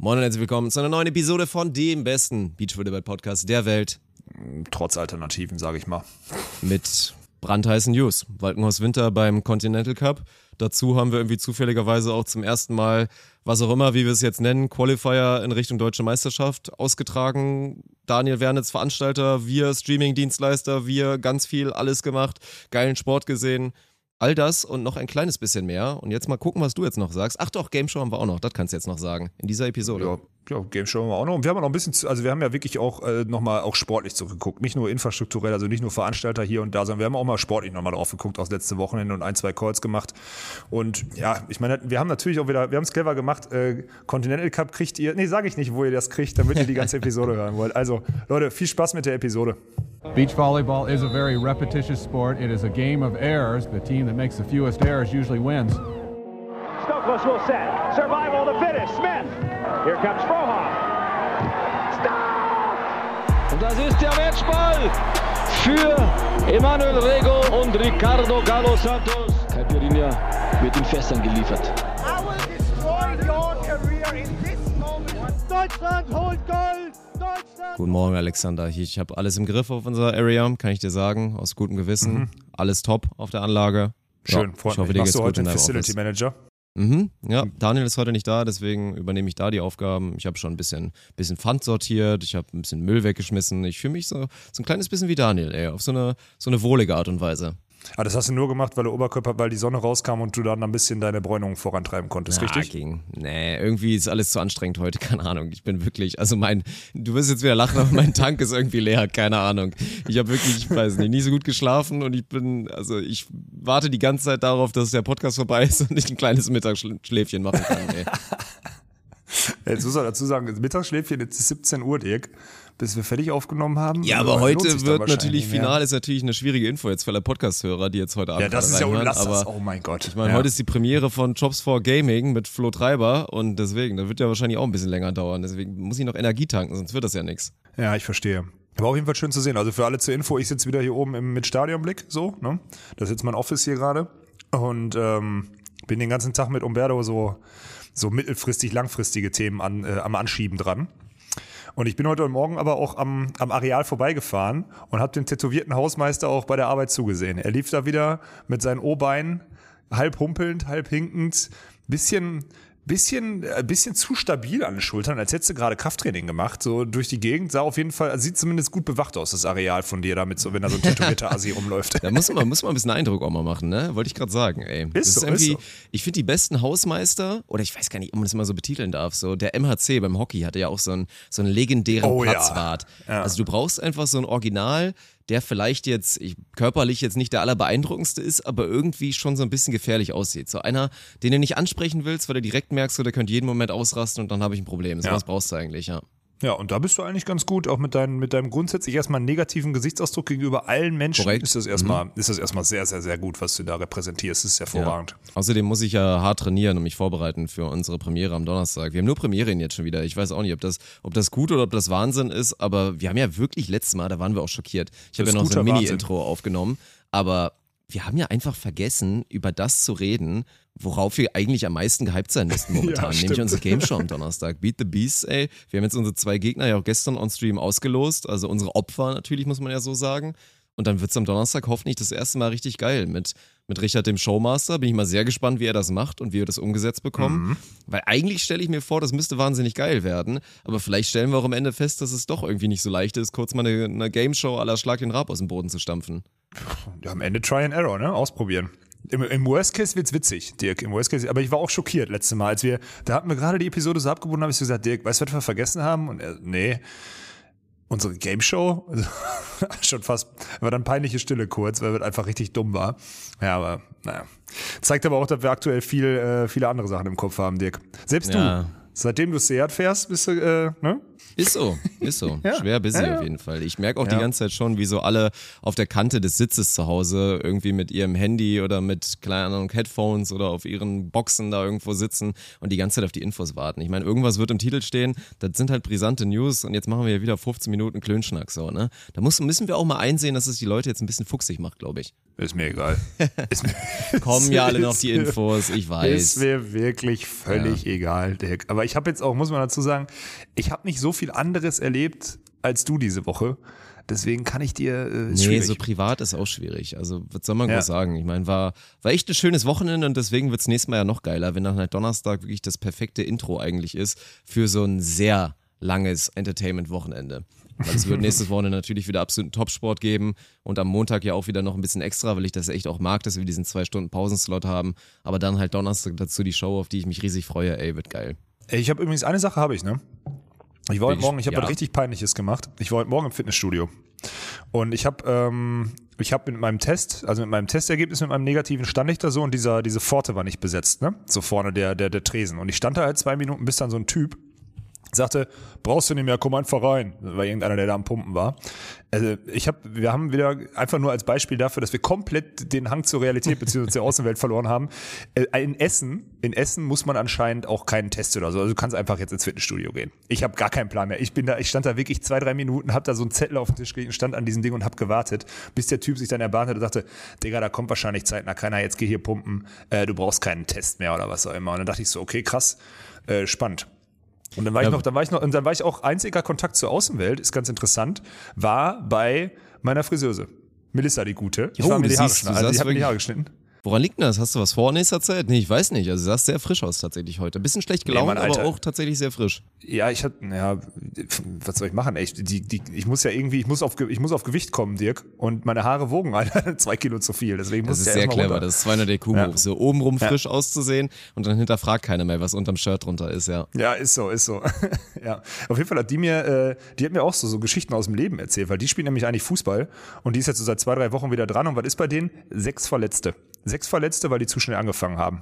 Moin und herzlich willkommen zu einer neuen Episode von dem besten Beachvolleyball-Podcast der Welt. Trotz Alternativen, sage ich mal. Mit brandheißen News. Walkenhorst Winter beim Continental Cup. Dazu haben wir irgendwie zufälligerweise auch zum ersten Mal, was auch immer, wie wir es jetzt nennen, Qualifier in Richtung Deutsche Meisterschaft ausgetragen. Daniel Wernitz, Veranstalter, wir Streaming-Dienstleister, wir ganz viel, alles gemacht, geilen Sport gesehen. All das und noch ein kleines bisschen mehr. Und jetzt mal gucken, was du jetzt noch sagst. Ach doch, Gameshow haben wir auch noch. Das kannst du jetzt noch sagen. In dieser Episode. Ja, Gameshow haben wir auch noch. Und wir haben noch ein bisschen, wir haben ja wirklich auch nochmal auch sportlich zurückgeguckt. Nicht nur infrastrukturell, also nicht nur Veranstalter hier und da, sondern wir haben auch mal sportlich nochmal drauf geguckt aus letzte Wochenende und ein, zwei Calls gemacht. Und ja, ich meine, wir haben natürlich auch wieder, wir haben es clever gemacht. Continental Cup kriegt ihr, nee, sage ich nicht, wo ihr das kriegt, damit ihr die ganze Episode hören wollt. Also, Leute, viel Spaß mit der Episode. Beach volleyball is a very repetitious sport. It is a game of errors. The team that makes the fewest errors usually wins. Stokos will set. Survival of the fittest. Smith. Here comes Frohoff. Stop! Und das ist der Matchball für Emanuel Rego und Ricardo Galo Santos. Caipirinha wird in Fässern geliefert. I will destroy your career in this moment. Deutschland holt Gold. Guten Morgen, Alexander. Ich habe alles im Griff auf unserer Area, kann ich dir sagen, aus gutem Gewissen. Mhm. Alles top auf der Anlage. Schön, ja, freut mich. Machst du heute den Facility Manager? Mhm, ja, Daniel ist heute nicht da, deswegen übernehme ich da die Aufgaben. Ich habe schon ein bisschen Pfand sortiert, ich habe ein bisschen Müll weggeschmissen. Ich fühle mich so ein kleines bisschen wie Daniel, ey, auf so eine wohlige Art und Weise. Ah, das hast du nur gemacht, weil die Sonne rauskam und du dann ein bisschen deine Bräunung vorantreiben konntest, richtig? Ging. Nee, irgendwie ist alles zu anstrengend heute, keine Ahnung. Ich bin wirklich, du wirst jetzt wieder lachen, aber mein Tank ist irgendwie leer, keine Ahnung. Ich habe wirklich, ich weiß nicht, nie so gut geschlafen und ich warte die ganze Zeit darauf, dass der Podcast vorbei ist und ich ein kleines Mittagsschläfchen machen kann, ey. Jetzt muss man dazu sagen, das Mittagsschläfchen jetzt ist 17 Uhr, Dirk, bis wir fertig aufgenommen haben. Ja, aber heute wird natürlich, final ist natürlich eine schwierige Info jetzt für alle Podcast-Hörer, die jetzt heute Abend das ist ja unlassbar, oh mein Gott. Ich meine, heute ist die Premiere von Jobs4Gaming mit Flo Treiber und deswegen, das wird ja wahrscheinlich auch ein bisschen länger dauern, deswegen muss ich noch Energie tanken, sonst wird das ja nichts. Ja, ich verstehe. Aber auf jeden Fall schön zu sehen, also für alle zur Info, ich sitze wieder hier oben mit Stadionblick, so, ne? Das ist jetzt mein Office hier gerade und bin den ganzen Tag mit Umberto so mittelfristig, langfristige Themen am Anschieben dran. Und ich bin heute Morgen aber auch am Areal vorbeigefahren und habe dem tätowierten Hausmeister auch bei der Arbeit zugesehen. Er lief da wieder mit seinen O-Beinen, halb humpelnd, halb hinkend, bisschen zu stabil an den Schultern, als hättest du gerade Krafttraining gemacht, so durch die Gegend, sah auf jeden Fall, also sieht zumindest gut bewacht aus, das Areal von dir, damit so, wenn da so ein tätowierter Asi rumläuft. Da muss man ein bisschen Eindruck auch mal machen, ne? Wollte ich gerade sagen, ey. Ist so. Ich finde die besten Hausmeister, oder ich weiß gar nicht, ob man das mal so betiteln darf, so der MHC beim Hockey hatte ja auch so einen legendären Platzwart. Ja. Also du brauchst einfach so ein Original, der vielleicht jetzt körperlich jetzt nicht der allerbeeindruckendste ist, aber irgendwie schon so ein bisschen gefährlich aussieht. So einer, den du nicht ansprechen willst, weil du direkt merkst, der könnte jeden Moment ausrasten und dann habe ich ein Problem. So was brauchst du eigentlich, ja. Ja, und da bist du eigentlich ganz gut, auch mit deinem grundsätzlich erstmal negativen Gesichtsausdruck gegenüber allen Menschen. Korrekt. Ist das erstmal sehr, sehr, sehr gut, was du da repräsentierst. Das ist hervorragend. Ja. Außerdem muss ich ja hart trainieren und mich vorbereiten für unsere Premiere am Donnerstag. Wir haben nur Premieren jetzt schon wieder. Ich weiß auch nicht, ob das gut oder ob das Wahnsinn ist, aber wir haben ja wirklich letztes Mal, da waren wir auch schockiert. Ich habe ja noch so ein Mini-Intro aufgenommen, aber wir haben ja einfach vergessen, über das zu reden, worauf wir eigentlich am meisten gehypt sein müssten momentan, ja, nämlich unsere Gameshow am Donnerstag. Beat the Beast, ey. Wir haben jetzt unsere zwei Gegner ja auch gestern on Stream ausgelost, also unsere Opfer natürlich, muss man ja so sagen. Und dann wird es am Donnerstag hoffentlich das erste Mal richtig geil mit Richard, dem Showmaster. Bin ich mal sehr gespannt, wie er das macht und wie wir das umgesetzt bekommen. Mhm. Weil eigentlich stelle ich mir vor, das müsste wahnsinnig geil werden. Aber vielleicht stellen wir auch am Ende fest, dass es doch irgendwie nicht so leicht ist, kurz mal eine Gameshow à la Schlag den Rab aus dem Boden zu stampfen. Ja, am Ende Try and Error, ne? Ausprobieren. Im Worst Case wird's witzig, Dirk. Im Worst Case, aber ich war auch schockiert letztes Mal, da hatten wir gerade die Episode so abgebunden, habe ich so gesagt, Dirk, weißt du, was wir vergessen haben? Und nee, unsere Gameshow, also, schon fast, war dann peinliche Stille kurz, weil wir einfach richtig dumm war. Ja, aber naja. Zeigt aber auch, dass wir aktuell viele andere Sachen im Kopf haben, Dirk. Selbst du, seitdem du Seat fährst, bist du, ne? Ist so. Ja. Schwer busy auf jeden Fall. Ich merke auch die ganze Zeit schon, wie so alle auf der Kante des Sitzes zu Hause irgendwie mit ihrem Handy oder mit kleinen Headphones oder auf ihren Boxen da irgendwo sitzen und die ganze Zeit auf die Infos warten. Ich meine, irgendwas wird im Titel stehen, das sind halt brisante News und jetzt machen wir wieder 15 Minuten Klönschnack so, ne? Da müssen wir auch mal einsehen, dass es die Leute jetzt ein bisschen fuchsig macht, glaube ich. Ist mir egal. Kommen ja alle noch die Infos, ich weiß. Ist mir wirklich völlig egal, Dirk. Aber ich habe jetzt auch, muss man dazu sagen, ich habe nicht so viel anderes erlebt als du diese Woche. Deswegen kann ich dir... schwierig. So privat ist auch schwierig. Also was soll man groß sagen? Ich meine, war echt ein schönes Wochenende und deswegen wird es nächstes Mal ja noch geiler, wenn dann halt Donnerstag wirklich das perfekte Intro eigentlich ist für so ein sehr langes Entertainment-Wochenende. Weil es wird nächstes Wochenende natürlich wieder absoluten Topsport geben und am Montag ja auch wieder noch ein bisschen extra, weil ich das echt auch mag, dass wir diesen 2 Stunden Pausenslot haben. Aber dann halt Donnerstag dazu die Show, auf die ich mich riesig freue. Ey, wird geil. Ich habe übrigens eine Sache, ne? Ich war heute Morgen, ich habe was richtig Peinliches gemacht. Ich war heute Morgen im Fitnessstudio und ich habe mit meinem Test, also mit meinem Testergebnis, mit meinem Negativen stand ich da so und diese Pforte war nicht besetzt, ne? So vorne der Tresen. Und ich stand da halt 2 Minuten, bis dann so ein Typ sagte, brauchst du nicht mehr, komm einfach rein, weil irgendeiner, der da am Pumpen war. Also wir haben wieder einfach nur als Beispiel dafür, dass wir komplett den Hang zur Realität bzw. zur Außenwelt verloren haben. In Essen muss man anscheinend auch keinen Test oder so. Also du kannst einfach jetzt ins Fitnessstudio gehen. Ich habe gar keinen Plan mehr. Ich stand da wirklich 2-3 Minuten, habe da so einen Zettel auf den Tisch gelegt und stand an diesem Ding und habe gewartet, bis der Typ sich dann erbarmt hat und sagte, Digga, da kommt wahrscheinlich zeitnah keiner, jetzt geh hier pumpen, du brauchst keinen Test mehr oder was auch immer. Und dann dachte ich so, okay, krass, spannend. Und dann war ich noch, und dann war ich auch einziger Kontakt zur Außenwelt, ist ganz interessant, war bei meiner Friseuse. Melissa, die Gute. Ich habe mir die Haare geschnitten. Woran liegt denn das? Hast du was vor nächster Zeit? Nee, ich weiß nicht. Also, du sahst sehr frisch aus tatsächlich heute. Ein bisschen schlecht gelaunt, aber auch tatsächlich sehr frisch. Ja, was soll ich machen? Ich muss auf Gewicht kommen, Dirk. Und meine Haare wogen 2 Kilo zu viel. Deswegen das ist sehr clever. Runter. Das ist 200 EQ-Move. Ja. So obenrum frisch auszusehen und dann hinterfragt keiner mehr, was unterm Shirt drunter ist, ja. Ja, ist so. Ja. Auf jeden Fall hat die hat mir auch so Geschichten aus dem Leben erzählt, weil die spielt nämlich eigentlich Fußball und die ist jetzt so seit 2-3 Wochen wieder dran und was ist bei denen? 6 Verletzte. 6 Verletzte, weil die zu schnell angefangen haben.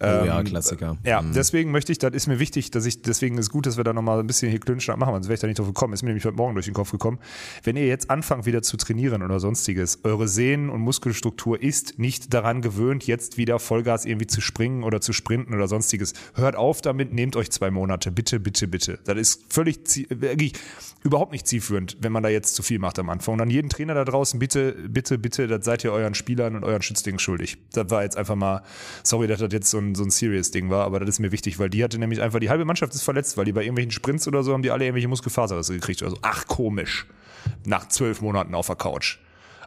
Oh ja, Klassiker. Ja, deswegen deswegen ist gut, dass wir da nochmal ein bisschen hier Klönschnack machen, sonst wäre ich da nicht drauf gekommen, ist mir nämlich heute Morgen durch den Kopf gekommen. Wenn ihr jetzt anfangt wieder zu trainieren oder sonstiges, eure Sehnen- und Muskelstruktur ist nicht daran gewöhnt, jetzt wieder Vollgas irgendwie zu springen oder zu sprinten oder sonstiges. Hört auf damit, nehmt euch 2 Monate, bitte, bitte, bitte. Das ist überhaupt nicht zielführend, wenn man da jetzt zu viel macht am Anfang. Und an jeden Trainer da draußen, bitte, bitte, bitte, das seid ihr euren Spielern und euren Schützlingen schuldig. Das war jetzt einfach mal, sorry, dass das jetzt so ein serious Ding war, aber das ist mir wichtig, weil die hatte nämlich einfach, die halbe Mannschaft ist verletzt, weil die bei irgendwelchen Sprints oder so haben die alle irgendwelche Muskelfaserrisse gekriegt oder so. Ach, komisch. Nach 12 Monaten auf der Couch.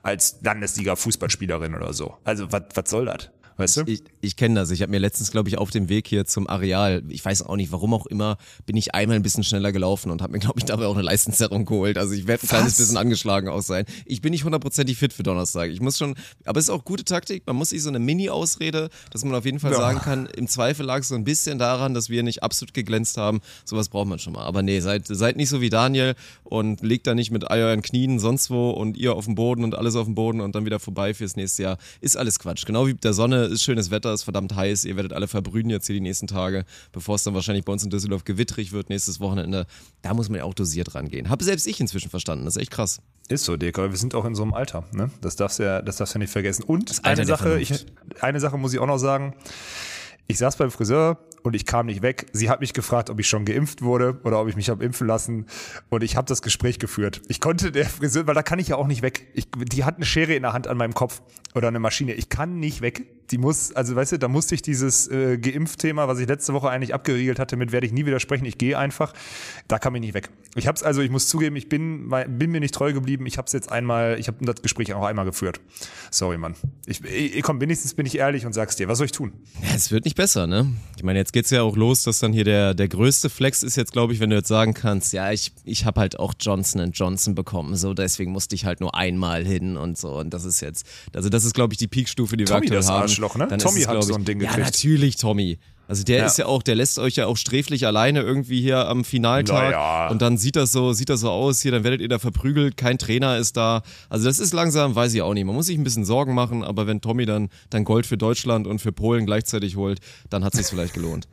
Als Landesliga-Fußballspielerin oder so. Also, was soll das? Weißt du? Ich kenne das. Ich habe mir letztens, glaube ich, auf dem Weg hier zum Areal, ich weiß auch nicht, warum auch immer, bin ich einmal ein bisschen schneller gelaufen und habe mir, glaube ich, dabei auch eine Leistenzerrung geholt. Also ich werde ein kleines bisschen angeschlagen aus sein. Ich bin nicht 100%ig fit für Donnerstag. Ich muss schon, aber es ist auch gute Taktik. Man muss sich so eine Mini-Ausrede, dass man auf jeden Fall sagen kann, im Zweifel lag es so ein bisschen daran, dass wir nicht absolut geglänzt haben. Sowas braucht man schon mal. Aber nee, seid nicht so wie Daniel und legt da nicht mit euren Knien sonst wo und ihr auf dem Boden und alles auf dem Boden und dann wieder vorbei fürs nächste Jahr. Ist alles Quatsch. Genau wie mit der Sonne. Ist schönes Wetter, ist verdammt heiß, ihr werdet alle verbrühen jetzt hier die nächsten Tage, bevor es dann wahrscheinlich bei uns in Düsseldorf gewittrig wird nächstes Wochenende. Da muss man ja auch dosiert rangehen. Habe selbst ich inzwischen verstanden, das ist echt krass. Ist so, Dirk, aber wir sind auch in so einem Alter, ne? Das darfst du ja nicht vergessen. Und eine Sache muss ich auch noch sagen. Ich saß beim Friseur und ich kam nicht weg. Sie hat mich gefragt, ob ich schon geimpft wurde oder ob ich mich habe impfen lassen. Und ich habe das Gespräch geführt. Ich konnte der Friseur, weil da kann ich ja auch nicht weg. Die hat eine Schere in der Hand an meinem Kopf oder eine Maschine. Ich kann nicht weg. Da musste ich dieses Geimpft-Thema, was ich letzte Woche eigentlich abgeriegelt hatte, mit werde ich nie widersprechen, ich gehe einfach, da kam ich nicht weg. Ich muss zugeben, ich bin mir nicht treu geblieben, ich habe das Gespräch auch einmal geführt. Sorry, Mann. Wenigstens bin ich ehrlich und sag's dir, was soll ich tun? Ja, es wird nicht besser, ne? Ich meine, jetzt geht's ja auch los, dass dann hier der größte Flex ist jetzt, glaube ich, wenn du jetzt sagen kannst, ja, ich habe halt auch Johnson & Johnson bekommen, so, deswegen musste ich halt nur einmal hin und so, und das ist jetzt, also das ist, glaube ich, die Peakstufe, die wir aktuell haben. Ne? Dann Tommy hat so ein Ding gekriegt. Ja, natürlich Tommy. Also der ist ja auch, der lässt euch ja auch sträflich alleine irgendwie hier am Finaltag und dann sieht das so aus, hier, dann werdet ihr da verprügelt, kein Trainer ist da. Also das ist langsam, weiß ich auch nicht, man muss sich ein bisschen Sorgen machen, aber wenn Tommy dann Gold für Deutschland und für Polen gleichzeitig holt, dann hat es sich vielleicht gelohnt.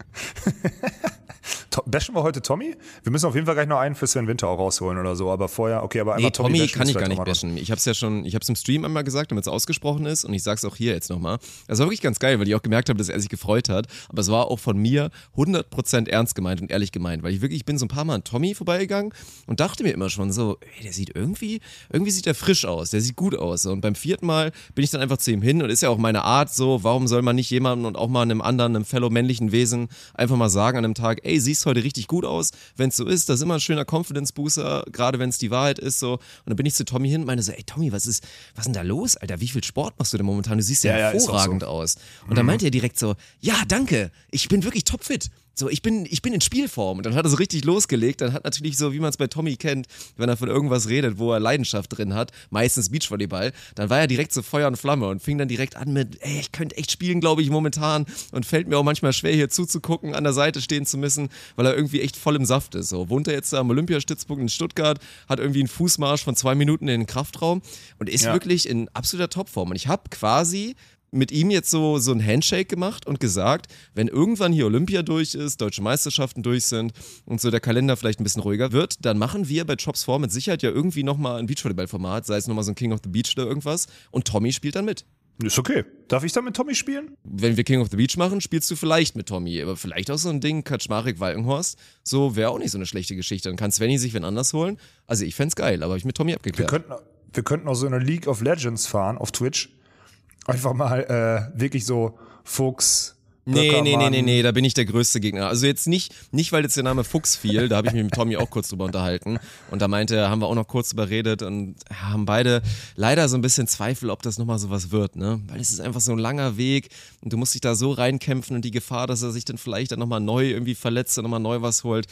Bashen wir heute Tommy? Wir müssen auf jeden Fall gleich noch einen für Sven Winter auch rausholen oder so, aber vorher, okay, aber einmal Tommy. Tommy kann ich gar nicht bashen. Ich habe es ja schon, ich habe es im Stream einmal gesagt, damit es ausgesprochen ist, und ich sag's auch hier jetzt nochmal. Das war wirklich ganz geil, weil ich auch gemerkt habe, dass er sich gefreut hat, aber es war auch von mir 100% ernst gemeint und ehrlich gemeint, weil ich wirklich, ich bin so ein paar Mal an Tommy vorbeigegangen und dachte mir immer schon so, ey, der sieht irgendwie sieht der frisch aus, der sieht gut aus, und beim vierten Mal bin ich dann einfach zu ihm hin, und ist ja auch meine Art so, warum soll man nicht jemandem und auch mal einem anderen, einem fellow männlichen Wesen einfach mal sagen an einem Tag, ey, siehst heute richtig gut aus, wenn es so ist, das ist immer ein schöner Confidence-Booster, gerade wenn es die Wahrheit ist, so. Und dann bin ich zu Tommy hin und meine so, ey Tommy, was ist denn da los, Alter, wie viel Sport machst du denn momentan, du siehst ja hervorragend so aus. Und dann meinte er direkt so, ja, danke, ich bin wirklich topfit. So, ich bin in Spielform. Und dann hat er so richtig losgelegt. Dann hat natürlich so, wie man es bei Tommy kennt, wenn er von irgendwas redet, wo er Leidenschaft drin hat, meistens Beachvolleyball, dann war er direkt so Feuer und Flamme und fing dann direkt an mit, ey, ich könnte echt spielen, glaube ich, momentan, und fällt mir auch manchmal schwer, hier zuzugucken, an der Seite stehen zu müssen, weil er irgendwie echt voll im Saft ist. So, wohnt er jetzt da am Olympiastützpunkt in Stuttgart, hat irgendwie einen Fußmarsch von 2 Minuten in den Kraftraum und ist wirklich in absoluter Topform. Und ich habe quasi mit ihm jetzt so ein Handshake gemacht und gesagt, wenn irgendwann hier Olympia durch ist, deutsche Meisterschaften durch sind und so der Kalender vielleicht ein bisschen ruhiger wird, dann machen wir bei Jobs4 mit Sicherheit ja irgendwie nochmal ein Beachvolleyball-Format, sei es nochmal so ein King of the Beach oder irgendwas, und Tommy spielt dann mit. Ist okay. Darf ich dann mit Tommy spielen? Wenn wir King of the Beach machen, spielst du vielleicht mit Tommy, aber vielleicht auch so ein Ding, Kaczmarek, Walkenhorst, so wäre auch nicht so eine schlechte Geschichte. Dann kann Svenny sich wen anders holen. Also ich fänd's geil, aber habe ich mit Tommy abgeklärt. Wir könnten auch so eine League of Legends fahren auf Twitch. Einfach mal wirklich so Fuchs. Nee, da bin ich der größte Gegner. Also jetzt nicht weil jetzt der Name Fuchs fiel, da habe ich mich mit Tommy auch kurz drüber unterhalten, und da meinte er, haben wir auch noch kurz drüber geredet und haben beide leider so ein bisschen Zweifel, ob das nochmal sowas wird, ne? Weil es ist einfach so ein langer Weg und du musst dich da so reinkämpfen, und die Gefahr, dass er sich dann vielleicht dann nochmal neu irgendwie verletzt und nochmal neu was holt.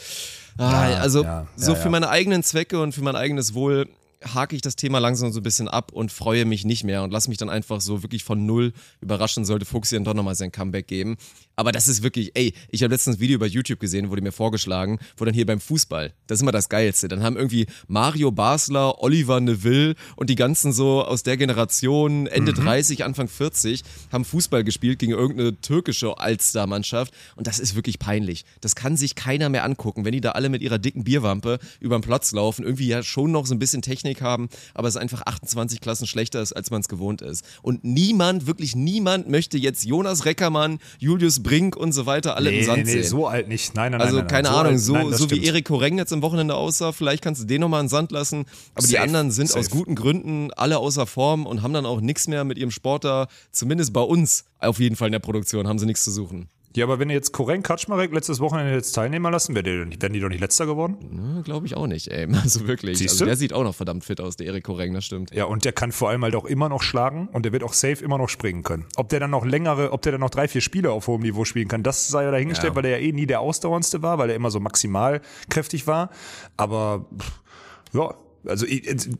Für meine eigenen Zwecke und für mein eigenes Wohl hake ich das Thema langsam so ein bisschen ab und freue mich nicht mehr und lasse mich dann einfach so wirklich von null überraschen, sollte Fuchs dann doch nochmal sein Comeback geben. Aber das ist wirklich, ey, ich habe letztens ein Video über YouTube gesehen, wurde mir vorgeschlagen, wo dann hier beim Fußball, das ist immer das Geilste, dann haben irgendwie Mario Basler, Oliver Neville und die ganzen so aus der Generation Ende 30, Anfang 40 haben Fußball gespielt gegen irgendeine türkische Allstar-Mannschaft, und das ist wirklich peinlich. Das kann sich keiner mehr angucken, wenn die da alle mit ihrer dicken Bierwampe über den Platz laufen, irgendwie ja schon noch so ein bisschen Technik haben, aber es einfach 28 Klassen schlechter ist, als man es gewohnt ist. Und niemand, wirklich niemand möchte jetzt Jonas Reckermann, Julius Brink und so weiter alle im Sand sehen. Nee, so alt nicht. Nein, wie Erik Koreng jetzt am Wochenende aussah, vielleicht kannst du den nochmal in den Sand lassen, aber die anderen sind aus guten Gründen alle außer Form und haben dann auch nichts mehr mit ihrem Sport da, zumindest bei uns auf jeden Fall in der Produktion, haben sie nichts zu suchen. Ja, aber wenn jetzt Koreng, Kaczmarek letztes Wochenende jetzt teilnehmen lassen, wären die doch nicht Letzter geworden? Glaube ich auch nicht, ey. Also wirklich. Siehst du? Der sieht auch noch verdammt fit aus, der Erik Koreng, das stimmt. Ja, und der kann vor allem halt auch immer noch schlagen, und der wird auch safe immer noch springen können. Ob der dann noch 3-4 Spiele auf hohem Niveau spielen kann, das sei ja dahingestellt, weil der ja eh nie der Ausdauerndste war, weil er immer so maximal kräftig war. Aber, ja. Also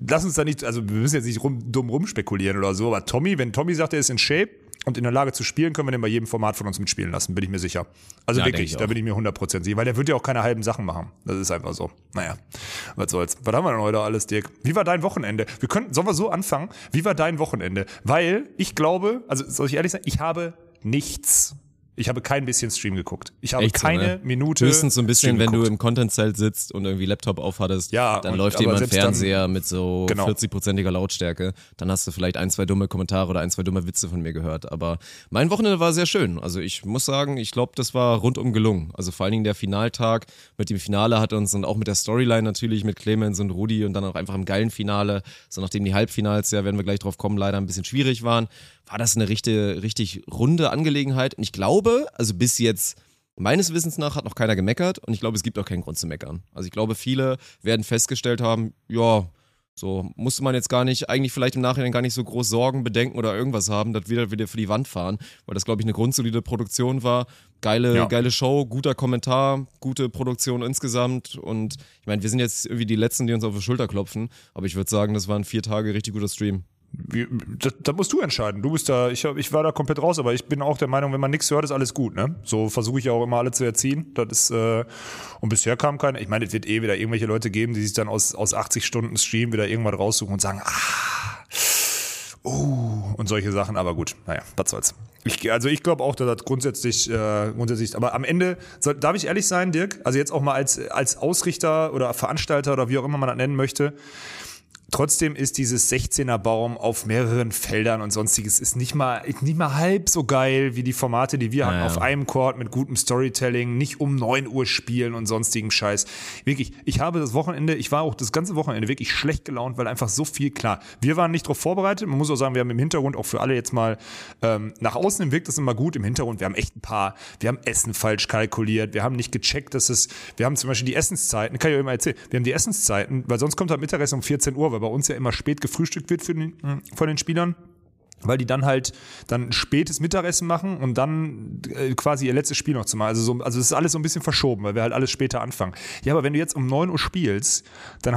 lass uns da nicht, also wir müssen jetzt nicht dumm rumspekulieren oder so, aber Tommy, wenn Tommy sagt, er ist in Shape und in der Lage zu spielen, können wir den bei jedem Format von uns mitspielen lassen, bin ich mir sicher. Also ja, wirklich, da bin ich mir 100% sicher, weil der wird ja auch keine halben Sachen machen. Das ist einfach so. Naja, was soll's. Was haben wir denn heute alles, Dirk? Wie war dein Wochenende? Sollen wir so anfangen? Wie war dein Wochenende? Weil ich glaube, also soll ich ehrlich sein, ich habe nichts. Ich habe kein bisschen Stream geguckt. Ich habe Minute. Höchstens so ein bisschen, wenn du im Content-Zelt sitzt und irgendwie Laptop aufhattest, dann läuft jemand Fernseher mit so 40%iger Lautstärke. Dann hast du vielleicht 1-2 dumme Kommentare oder 1-2 dumme Witze von mir gehört. Aber mein Wochenende war sehr schön. Also ich muss sagen, ich glaube, das war rundum gelungen. Also vor allen Dingen der Finaltag mit dem Finale hat uns, und auch mit der Storyline natürlich mit Clemens und Rudi und dann auch einfach im geilen Finale, so nachdem die Halbfinals, ja, werden wir gleich drauf kommen, leider ein bisschen schwierig waren, war das eine richtig runde Angelegenheit. Und ich glaube, also bis jetzt, meines Wissens nach, hat noch keiner gemeckert, und ich glaube, es gibt auch keinen Grund zu meckern. Also ich glaube, viele werden festgestellt haben, ja, so musste man jetzt gar nicht, eigentlich vielleicht im Nachhinein gar nicht so groß Sorgen, Bedenken oder irgendwas haben, dass wir wieder für die Wand fahren, weil das, glaube ich, eine grundsolide Produktion war. Geile Show, guter Kommentar, gute Produktion insgesamt, und ich meine, wir sind jetzt irgendwie die Letzten, die uns auf die Schulter klopfen, aber ich würde sagen, das waren 4 Tage richtig guter Stream. Da musst du entscheiden. Du bist da, ich war da komplett raus, aber ich bin auch der Meinung, wenn man nichts hört, ist alles gut, ne? So versuche ich ja auch immer alle zu erziehen. Das ist, und bisher kam keiner. Ich meine, es wird eh wieder irgendwelche Leute geben, die sich dann aus 80 Stunden Stream wieder irgendwann raussuchen und sagen, und solche Sachen, aber gut, naja, was soll's. Ich glaube auch, dass das grundsätzlich, aber am Ende, darf ich ehrlich sein, Dirk? Also jetzt auch mal als Ausrichter oder Veranstalter oder wie auch immer man das nennen möchte, trotzdem ist dieses 16er-Baum auf mehreren Feldern und sonstiges ist nicht mal halb so geil wie die Formate, die wir hatten, auf einem Court mit gutem Storytelling, nicht um 9 Uhr spielen und sonstigen Scheiß. Wirklich, ich war auch das ganze Wochenende wirklich schlecht gelaunt, weil einfach so viel klar. Wir waren nicht darauf vorbereitet. Man muss auch sagen, wir haben im Hintergrund auch für alle jetzt mal nach außen wirkt das immer gut. Im Hintergrund, wir haben Essen falsch kalkuliert, wir haben nicht gecheckt, wir haben zum Beispiel die Essenszeiten, kann ich euch immer erzählen, weil sonst kommt halt Mittagessen um 14 Uhr, weil bei uns ja immer spät gefrühstückt wird von den Spielern, weil die dann halt ein spätes Mittagessen machen und dann quasi ihr letztes Spiel noch zu machen. Also das ist alles so ein bisschen verschoben, weil wir halt alles später anfangen. Ja, aber wenn du jetzt um 9 Uhr spielst, dann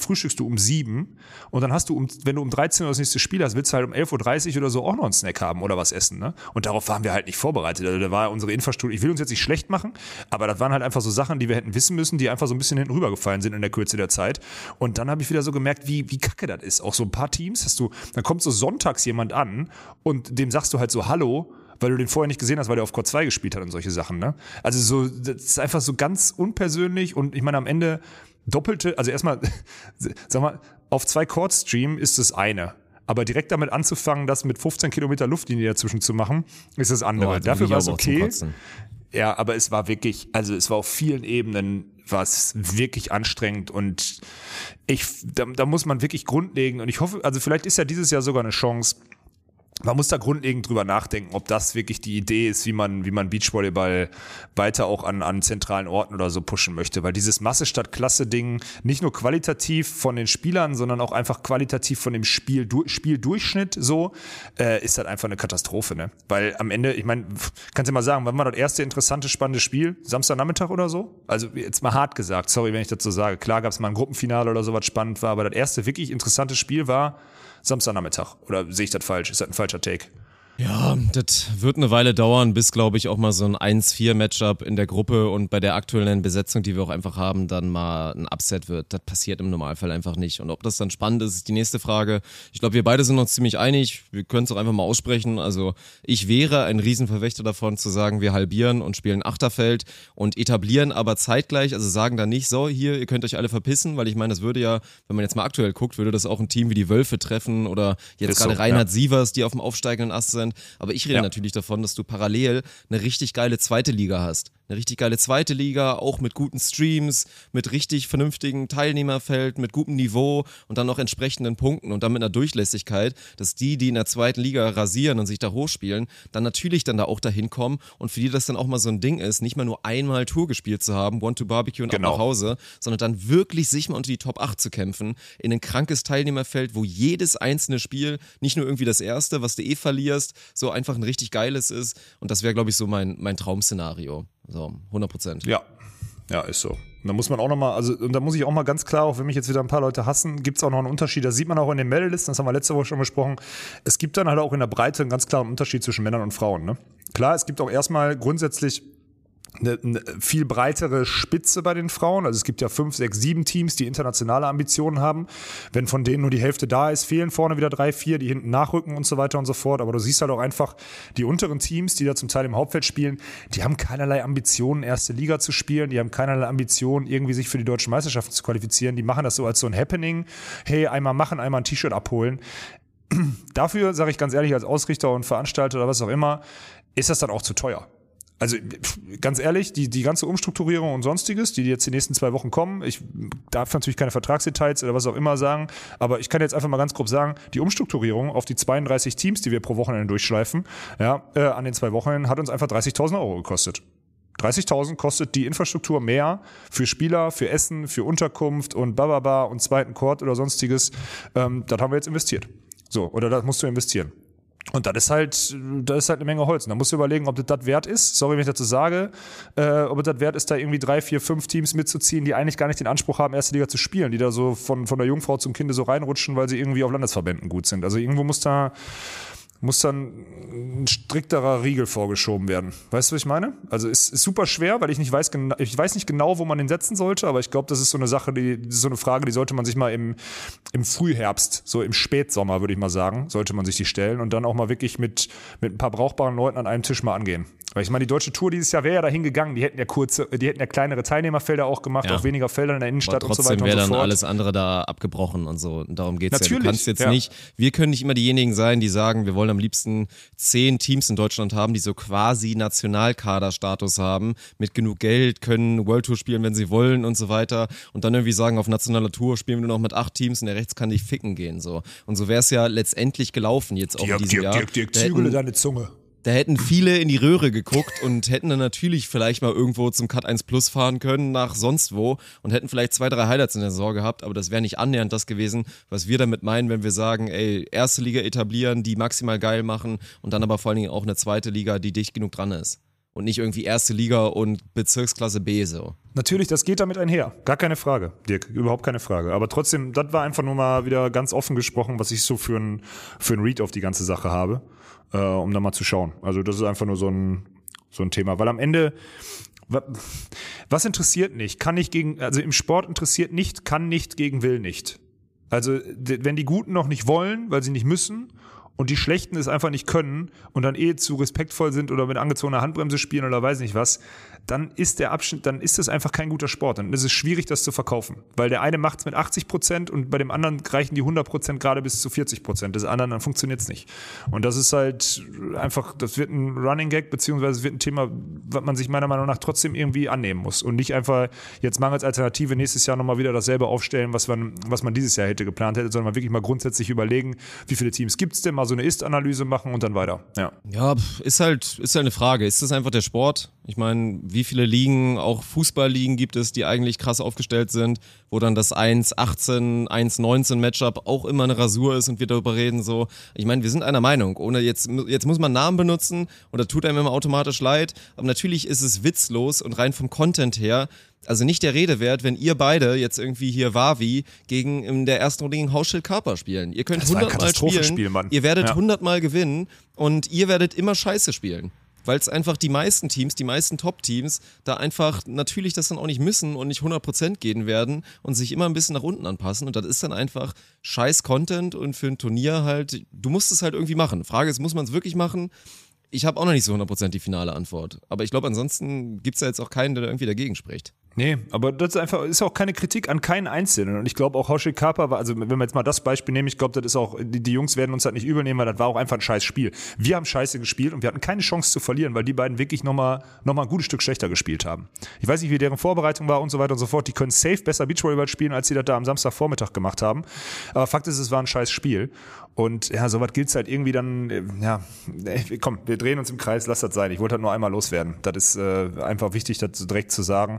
frühstückst du um 7 und dann hast du, wenn du um 13 Uhr das nächste Spiel hast, willst du halt um 11.30 Uhr oder so auch noch einen Snack haben oder was essen, ne? Und darauf waren wir halt nicht vorbereitet. Also da war unsere Infrastruktur, ich will uns jetzt nicht schlecht machen, aber das waren halt einfach so Sachen, die wir hätten wissen müssen, die einfach so ein bisschen hinten rübergefallen sind in der Kürze der Zeit. Und dann habe ich wieder so gemerkt, wie kacke das ist. Auch so ein paar Teams dann kommt so sonntags jemand an, und dem sagst du halt so Hallo, weil du den vorher nicht gesehen hast, weil der auf Court 2 gespielt hat und solche Sachen, ne? Also so, das ist einfach so ganz unpersönlich und ich meine am Ende also erstmal, sag mal, auf 2 Court Stream ist das eine. Aber direkt damit anzufangen, das mit 15 Kilometer Luftlinie dazwischen zu machen, ist das andere. Oh, dafür war es okay. Ja, aber es war wirklich, also es war auf vielen Ebenen, was wirklich anstrengend und da muss man wirklich grundlegend und ich hoffe, also vielleicht ist ja dieses Jahr sogar eine Chance. Man muss da grundlegend drüber nachdenken, ob das wirklich die Idee ist, wie man Beachvolleyball weiter auch an zentralen Orten oder so pushen möchte. Weil dieses Masse statt Klasse-Ding nicht nur qualitativ von den Spielern, sondern auch einfach qualitativ von dem Spieldurchschnitt ist halt einfach eine Katastrophe, ne? Weil am Ende, ich meine, kannst du mal sagen, wann war das erste interessante, spannende Spiel? Samstagnachmittag oder so? Also jetzt mal hart gesagt, sorry, wenn ich das so sage. Klar gab es mal ein Gruppenfinale oder so, was spannend war, aber das erste wirklich interessante Spiel war Samstagnachmittag. Oder sehe ich das falsch? Ist das ein falscher Take? Ja, das wird eine Weile dauern, bis, glaube ich, auch mal so ein 1-4-Matchup in der Gruppe und bei der aktuellen Besetzung, die wir auch einfach haben, dann mal ein Upset wird. Das passiert im Normalfall einfach nicht. Und ob das dann spannend ist, ist die nächste Frage. Ich glaube, wir beide sind uns ziemlich einig. Wir können es auch einfach mal aussprechen. Also ich wäre ein Riesenverfechter davon, zu sagen, wir halbieren und spielen Achterfeld und etablieren aber zeitgleich, also sagen dann nicht, so, hier, ihr könnt euch alle verpissen, weil ich meine, das würde ja, wenn man jetzt mal aktuell guckt, würde das auch ein Team wie die Wölfe treffen oder jetzt gerade so, Reinhard Sievers, die auf dem aufsteigenden Ast sind. Aber ich rede natürlich davon, dass du parallel eine richtig geile zweite Liga hast. Eine richtig geile zweite Liga, auch mit guten Streams, mit richtig vernünftigem Teilnehmerfeld, mit gutem Niveau und dann noch entsprechenden Punkten und dann mit einer Durchlässigkeit, dass die in der zweiten Liga rasieren und sich da hochspielen, dann natürlich dann da auch dahin kommen und für die das dann auch mal so ein Ding ist, nicht mal nur einmal Tour gespielt zu haben, One-to-Barbecue und ab nach Hause, sondern dann wirklich sich mal unter die Top 8 zu kämpfen, in ein krankes Teilnehmerfeld, wo jedes einzelne Spiel, nicht nur irgendwie das erste, was du eh verlierst, so einfach ein richtig geiles ist und das wäre, glaube ich, so mein Traum-Szenario. So, 100%. Ja, ist so. Da muss man auch nochmal, also, und da muss ich auch mal ganz klar, auch wenn mich jetzt wieder ein paar Leute hassen, gibt es auch noch einen Unterschied. Das sieht man auch in den Medalisten, das haben wir letzte Woche schon besprochen. Es gibt dann halt auch in der Breite einen ganz klaren Unterschied zwischen Männern und Frauen, ne? Klar, es gibt auch erstmal grundsätzlich eine viel breitere Spitze bei den Frauen. Also es gibt ja 5, 6, 7 Teams, die internationale Ambitionen haben. Wenn von denen nur die Hälfte da ist, fehlen vorne wieder 3, 4, die hinten nachrücken und so weiter und so fort. Aber du siehst halt auch einfach, die unteren Teams, die da zum Teil im Hauptfeld spielen, die haben keinerlei Ambitionen, erste Liga zu spielen. Die haben keinerlei Ambitionen, irgendwie sich für die deutschen Meisterschaften zu qualifizieren. Die machen das so als so ein Happening. Hey, einmal machen, einmal ein T-Shirt abholen. Dafür, sage ich ganz ehrlich, als Ausrichter und Veranstalter oder was auch immer, ist das dann auch zu teuer. Also ganz ehrlich, die ganze Umstrukturierung und Sonstiges, die jetzt die nächsten 2 Wochen kommen, ich darf natürlich keine Vertragsdetails oder was auch immer sagen, aber ich kann jetzt einfach mal ganz grob sagen, die Umstrukturierung auf die 32 Teams, die wir pro Wochenende durchschleifen, an den 2 Wochen, hat uns einfach 30.000 € gekostet. 30.000 kostet die Infrastruktur mehr für Spieler, für Essen, für Unterkunft und bababa und zweiten Court oder Sonstiges. Das haben wir jetzt investiert. So, oder das musst du investieren. Und das ist halt eine Menge Holz. Und da musst du überlegen, ob das wert ist, sorry, wenn ich dazu sage, ob das wert ist, da irgendwie 3, 4, 5 Teams mitzuziehen, die eigentlich gar nicht den Anspruch haben, erste Liga zu spielen, die da so von der Jungfrau zum Kinde so reinrutschen, weil sie irgendwie auf Landesverbänden gut sind. Also irgendwo muss da muss dann ein strikterer Riegel vorgeschoben werden. Weißt du, was ich meine? Also ist super schwer, weil ich weiß nicht genau, wo man den setzen sollte, aber ich glaube, das ist so eine Sache, die sollte man sich mal im Frühherbst, so im Spätsommer, würde ich mal sagen, sollte man sich die stellen und dann auch mal wirklich mit ein paar brauchbaren Leuten an einem Tisch mal angehen. Weil ich meine, die deutsche Tour dieses Jahr wäre ja dahin gegangen, die hätten ja kleinere Teilnehmerfelder auch gemacht, ja. Auch weniger Felder in der Innenstadt und so weiter und so fort. Trotzdem wäre dann alles andere da abgebrochen und so. Und darum geht's ja. Du kannst jetzt nicht, wir können nicht immer diejenigen sein, die sagen, wir wollen am liebsten 10 Teams in Deutschland haben, die so quasi Nationalkaderstatus haben, mit genug Geld, können World Tour spielen, wenn sie wollen und so weiter und dann irgendwie sagen, auf nationaler Tour spielen wir nur noch mit 8 Teams und der Rechts kann dich ficken gehen. So. Und so wäre es ja letztendlich gelaufen jetzt auch in diesem Jahr. Dirk, zügele deine Zunge. Da hätten viele in die Röhre geguckt und hätten dann natürlich vielleicht mal irgendwo zum Cut 1 Plus fahren können, nach sonst wo und hätten vielleicht 2, 3 Highlights in der Saison gehabt, aber das wäre nicht annähernd das gewesen, was wir damit meinen, wenn wir sagen, ey, erste Liga etablieren, die maximal geil machen und dann aber vor allen Dingen auch eine zweite Liga, die dicht genug dran ist. Und nicht irgendwie erste Liga und Bezirksklasse B so. Natürlich, das geht damit einher. Gar keine Frage, Dirk. Überhaupt keine Frage. Aber trotzdem, das war einfach nur mal wieder ganz offen gesprochen, was ich so für ein Read auf die ganze Sache habe, um da mal zu schauen. Also das ist einfach nur so ein Thema. Weil am Ende, was interessiert nicht? Im Sport interessiert nicht, kann nicht gegen will nicht. Also wenn die Guten noch nicht wollen, weil sie nicht müssen, und die Schlechten es einfach nicht können und dann zu respektvoll sind oder mit angezogener Handbremse spielen oder weiß nicht was, dann ist der Abschnitt, dann ist das einfach kein guter Sport. Dann ist es schwierig, das zu verkaufen. Weil der eine macht es mit 80% und bei dem anderen reichen die 100% gerade bis zu 40%. Des anderen, dann funktioniert es nicht. Und das ist halt einfach, das wird ein Running Gag, beziehungsweise wird ein Thema, was man sich meiner Meinung nach trotzdem irgendwie annehmen muss. Und nicht einfach jetzt mangels Alternative nächstes Jahr nochmal wieder dasselbe aufstellen, was man dieses Jahr geplant hätte, sondern man wirklich mal grundsätzlich überlegen, wie viele Teams gibt es denn, mal so eine Ist-Analyse machen und dann weiter. Ja, ist halt eine Frage. Ist das einfach der Sport? Ich meine, wie viele Ligen, auch Fußballligen gibt es, die eigentlich krass aufgestellt sind, wo dann das 1-18, 1-19 Matchup auch immer eine Rasur ist und wir darüber reden so. Ich meine, wir sind einer Meinung. Ohne jetzt muss man Namen benutzen und das tut einem immer automatisch leid. Aber natürlich ist es witzlos und rein vom Content her, also nicht der Rede wert, wenn ihr beide jetzt irgendwie hier Wavi gegen in der ersten Runde gegen Hausschild Karpa spielen. Ihr könnt 100-mal spielen, Mann. Ihr werdet 100-mal gewinnen und ihr werdet immer scheiße spielen. Weil es einfach die meisten Top-Teams da einfach natürlich das dann auch nicht müssen und nicht 100% gehen werden und sich immer ein bisschen nach unten anpassen. Und das ist dann einfach scheiß Content und für ein Turnier halt, du musst es halt irgendwie machen. Frage ist, muss man es wirklich machen? Ich habe auch noch nicht so 100% die finale Antwort. Aber ich glaube, ansonsten gibt es da jetzt auch keinen, der irgendwie dagegen spricht. Nee, aber das ist einfach, ist auch keine Kritik an keinen Einzelnen. Und ich glaube auch Hausschild Karpa war, also wenn wir jetzt mal das Beispiel nehmen, ich glaube, das ist auch, die Jungs werden uns das nicht übel nehmen, weil das war auch einfach ein scheiß Spiel. Wir haben scheiße gespielt und wir hatten keine Chance zu verlieren, weil die beiden wirklich nochmal ein gutes Stück schlechter gespielt haben. Ich weiß nicht, wie deren Vorbereitung war und so weiter und so fort. Die können safe besser Beachvolleyball spielen, als sie das da am Samstagvormittag gemacht haben. Aber Fakt ist, es war ein scheiß Spiel. Und ja, sowas gilt's halt irgendwie dann, ja, komm, wir drehen uns im Kreis, lass das sein. Ich wollte halt nur einmal loswerden. Das ist einfach wichtig, das direkt zu sagen.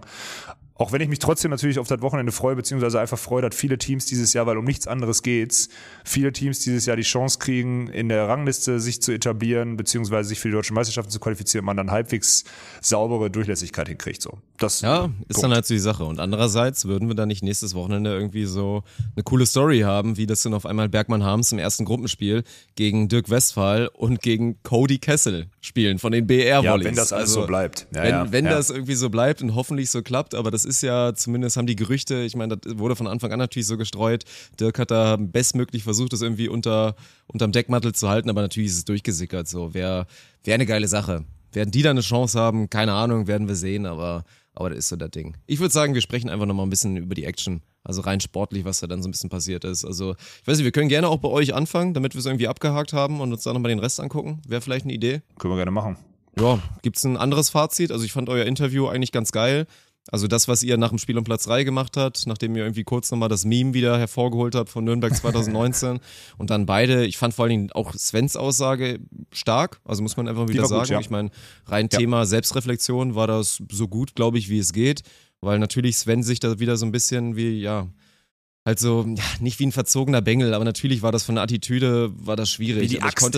Auch wenn ich mich trotzdem natürlich auf das Wochenende freue, beziehungsweise einfach freue, dass viele Teams dieses Jahr, weil um nichts anderes geht's, viele Teams dieses Jahr die Chance kriegen, in der Rangliste sich zu etablieren, beziehungsweise sich für die deutschen Meisterschaften zu qualifizieren, man dann halbwegs saubere Durchlässigkeit hinkriegt. So. Das ja, ist Punkt. Dann halt so die Sache. Und andererseits würden wir dann nicht nächstes Wochenende irgendwie so eine coole Story haben, wie das dann auf einmal Bergmann-Harms im ersten Gruppenspiel gegen Dirk Westphal und gegen Cody Kessel spielen von den BR-Volleys. Ja, wenn das alles so bleibt. Ja, wenn das irgendwie so bleibt und hoffentlich so klappt, aber das ist ja, zumindest haben die Gerüchte, ich meine, das wurde von Anfang an natürlich so gestreut, Dirk hat da bestmöglich versucht, das irgendwie unterm Deckmantel zu halten, aber natürlich ist es durchgesickert, so, wäre eine geile Sache. Werden die da eine Chance haben? Keine Ahnung, werden wir sehen, aber das ist so das Ding. Ich würde sagen, wir sprechen einfach nochmal ein bisschen über die Action, also rein sportlich, was da dann so ein bisschen passiert ist. Also, ich weiß nicht, wir können gerne auch bei euch anfangen, damit wir es irgendwie abgehakt haben und uns da nochmal den Rest angucken. Wäre vielleicht eine Idee? Können wir gerne machen. Ja, gibt es ein anderes Fazit? Also ich fand euer Interview eigentlich ganz geil. Also das, was ihr nach dem Spiel um Platz 3 gemacht habt, nachdem ihr irgendwie kurz nochmal das Meme wieder hervorgeholt habt von Nürnberg 2019 und dann beide, ich fand vor allen Dingen auch Svens Aussage stark, also muss man einfach wieder sagen, gut, ja. Ich meine, rein Thema Selbstreflexion war das so gut, glaube ich, wie es geht, weil natürlich Sven sich da wieder so ein bisschen wie, ja, halt so, ja, nicht wie ein verzogener Bengel, aber natürlich war das von der Attitüde, war das schwierig. Wie die Axt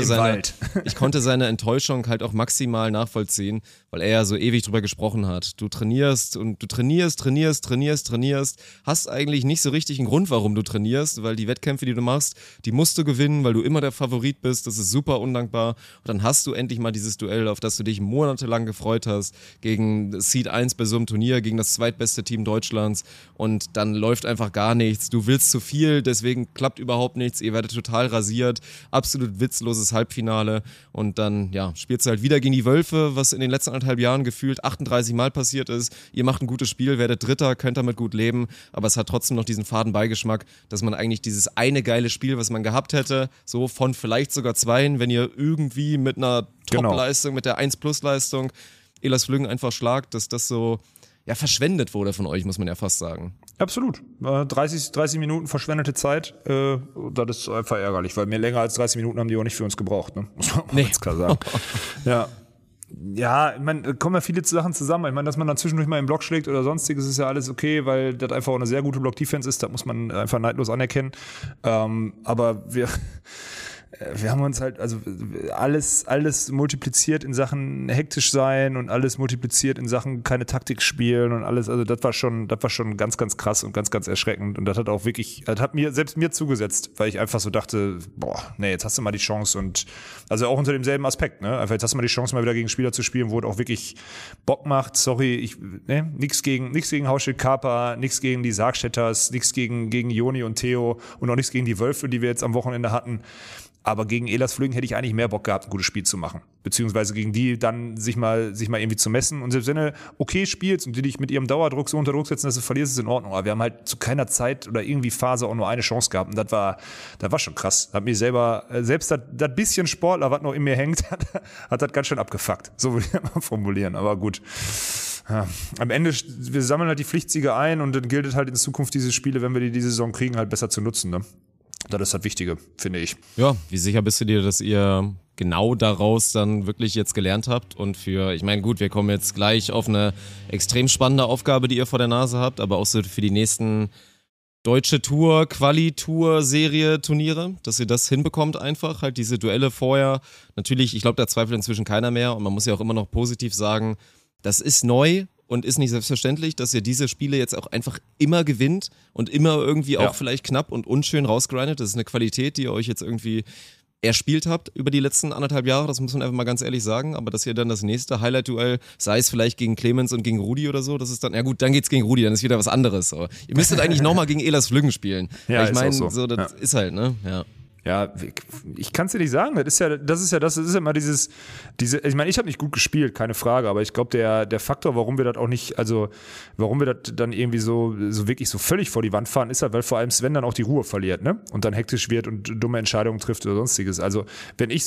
ich konnte seine Enttäuschung halt auch maximal nachvollziehen, weil er ja so ewig drüber gesprochen hat. Du trainierst und du trainierst, hast eigentlich nicht so richtig einen Grund, warum du trainierst, weil die Wettkämpfe, die du machst, die musst du gewinnen, weil du immer der Favorit bist, das ist super undankbar. Und dann hast du endlich mal dieses Duell, auf das du dich monatelang gefreut hast, gegen Seed 1 bei so einem Turnier, gegen das zweitbeste Team Deutschlands, und dann läuft einfach gar nichts. Du willst zu viel, deswegen klappt überhaupt nichts, ihr werdet total rasiert, absolut witzloses Halbfinale, und dann ja, spielst du halt wieder gegen die Wölfe, was in den letzten 1,5 Jahren gefühlt 38 Mal passiert ist. Ihr macht ein gutes Spiel, werdet Dritter, könnt damit gut leben, aber es hat trotzdem noch diesen faden Beigeschmack, dass man eigentlich dieses eine geile Spiel, was man gehabt hätte, so von vielleicht sogar zweien, wenn ihr irgendwie mit einer Top-Leistung, mit der 1-Plus-Leistung Elias Flüggen einfach schlagt, dass das so ja verschwendet wurde von euch, muss man ja fast sagen. Absolut. 30 Minuten verschwendete Zeit, das ist einfach ärgerlich, weil mehr länger als 30 Minuten haben die auch nicht für uns gebraucht, ne? Muss man ganz klar sagen. Ja. Ja, ich meine, kommen ja viele Sachen zusammen. Ich meine, dass man dann zwischendurch mal im Block schlägt oder sonstiges, ist ja alles okay, weil das einfach auch eine sehr gute Block-Defense ist, das muss man einfach neidlos anerkennen. Aber wir haben uns halt, also alles multipliziert in Sachen hektisch sein und alles multipliziert in Sachen keine Taktik spielen und alles, also das war schon ganz, ganz krass und ganz, ganz erschreckend, und das hat auch wirklich, das hat mir, selbst mir zugesetzt, weil ich einfach so dachte, boah, nee, jetzt hast du mal die Chance, und also auch unter demselben Aspekt, ne, einfach jetzt hast du mal die Chance, mal wieder gegen Spieler zu spielen, wo es auch wirklich Bock macht, sorry, nichts gegen Hauschild Kapa, nichts gegen die Sargstädters, nichts gegen Joni und Theo und auch nichts gegen die Wölfe, die wir jetzt am Wochenende hatten. Aber gegen Elias Flüggen hätte ich eigentlich mehr Bock gehabt, ein gutes Spiel zu machen. Beziehungsweise gegen die dann sich mal irgendwie zu messen. Und selbst wenn du okay spielst und die dich mit ihrem Dauerdruck so unter Druck setzen, dass du verlierst, ist in Ordnung. Aber wir haben halt zu keiner Zeit oder irgendwie Phase auch nur eine Chance gehabt. Und das war schon krass. Hat mich selbst das bisschen Sportler, was noch in mir hängt, hat das ganz schön abgefuckt. So würde ich das mal formulieren. Aber gut. Ja. Am Ende, wir sammeln halt die Pflichtsiege ein, und dann gilt es halt in Zukunft, diese Spiele, wenn wir die diese Saison kriegen, halt besser zu nutzen, ne? Das ist das Wichtige, finde ich. Ja, wie sicher bist du dir, dass ihr genau daraus dann wirklich jetzt gelernt habt? Und ich meine, gut, wir kommen jetzt gleich auf eine extrem spannende Aufgabe, die ihr vor der Nase habt, aber auch so für die nächsten deutsche Tour, Quali-Tour, Serie, Turniere, dass ihr das hinbekommt einfach, halt diese Duelle vorher. Natürlich, ich glaube, da zweifelt inzwischen keiner mehr, und man muss ja auch immer noch positiv sagen, das ist neu. Und ist nicht selbstverständlich, dass ihr diese Spiele jetzt auch einfach immer gewinnt und immer irgendwie auch vielleicht knapp und unschön rausgrindet. Das ist eine Qualität, die ihr euch jetzt irgendwie erspielt habt über die letzten 1,5 Jahre. Das muss man einfach mal ganz ehrlich sagen. Aber dass ihr dann das nächste Highlight-Duell, sei es vielleicht gegen Clemens und gegen Rudi oder so, das ist dann, ja gut, dann geht's gegen Rudi, dann ist wieder was anderes. Aber ihr müsstet eigentlich nochmal gegen Elias Flüggen spielen. Ja, ich meine, so, das ist halt, ne? Ja. Ja, ich kann es dir nicht sagen. Das ist ja immer diese. Ich meine, ich habe nicht gut gespielt, keine Frage. Aber ich glaube, der Faktor, warum wir das auch nicht, also warum wir das dann irgendwie so wirklich so völlig vor die Wand fahren, ist halt, weil vor allem Sven dann auch die Ruhe verliert, ne? Und dann hektisch wird und dumme Entscheidungen trifft oder sonstiges. Also wenn ich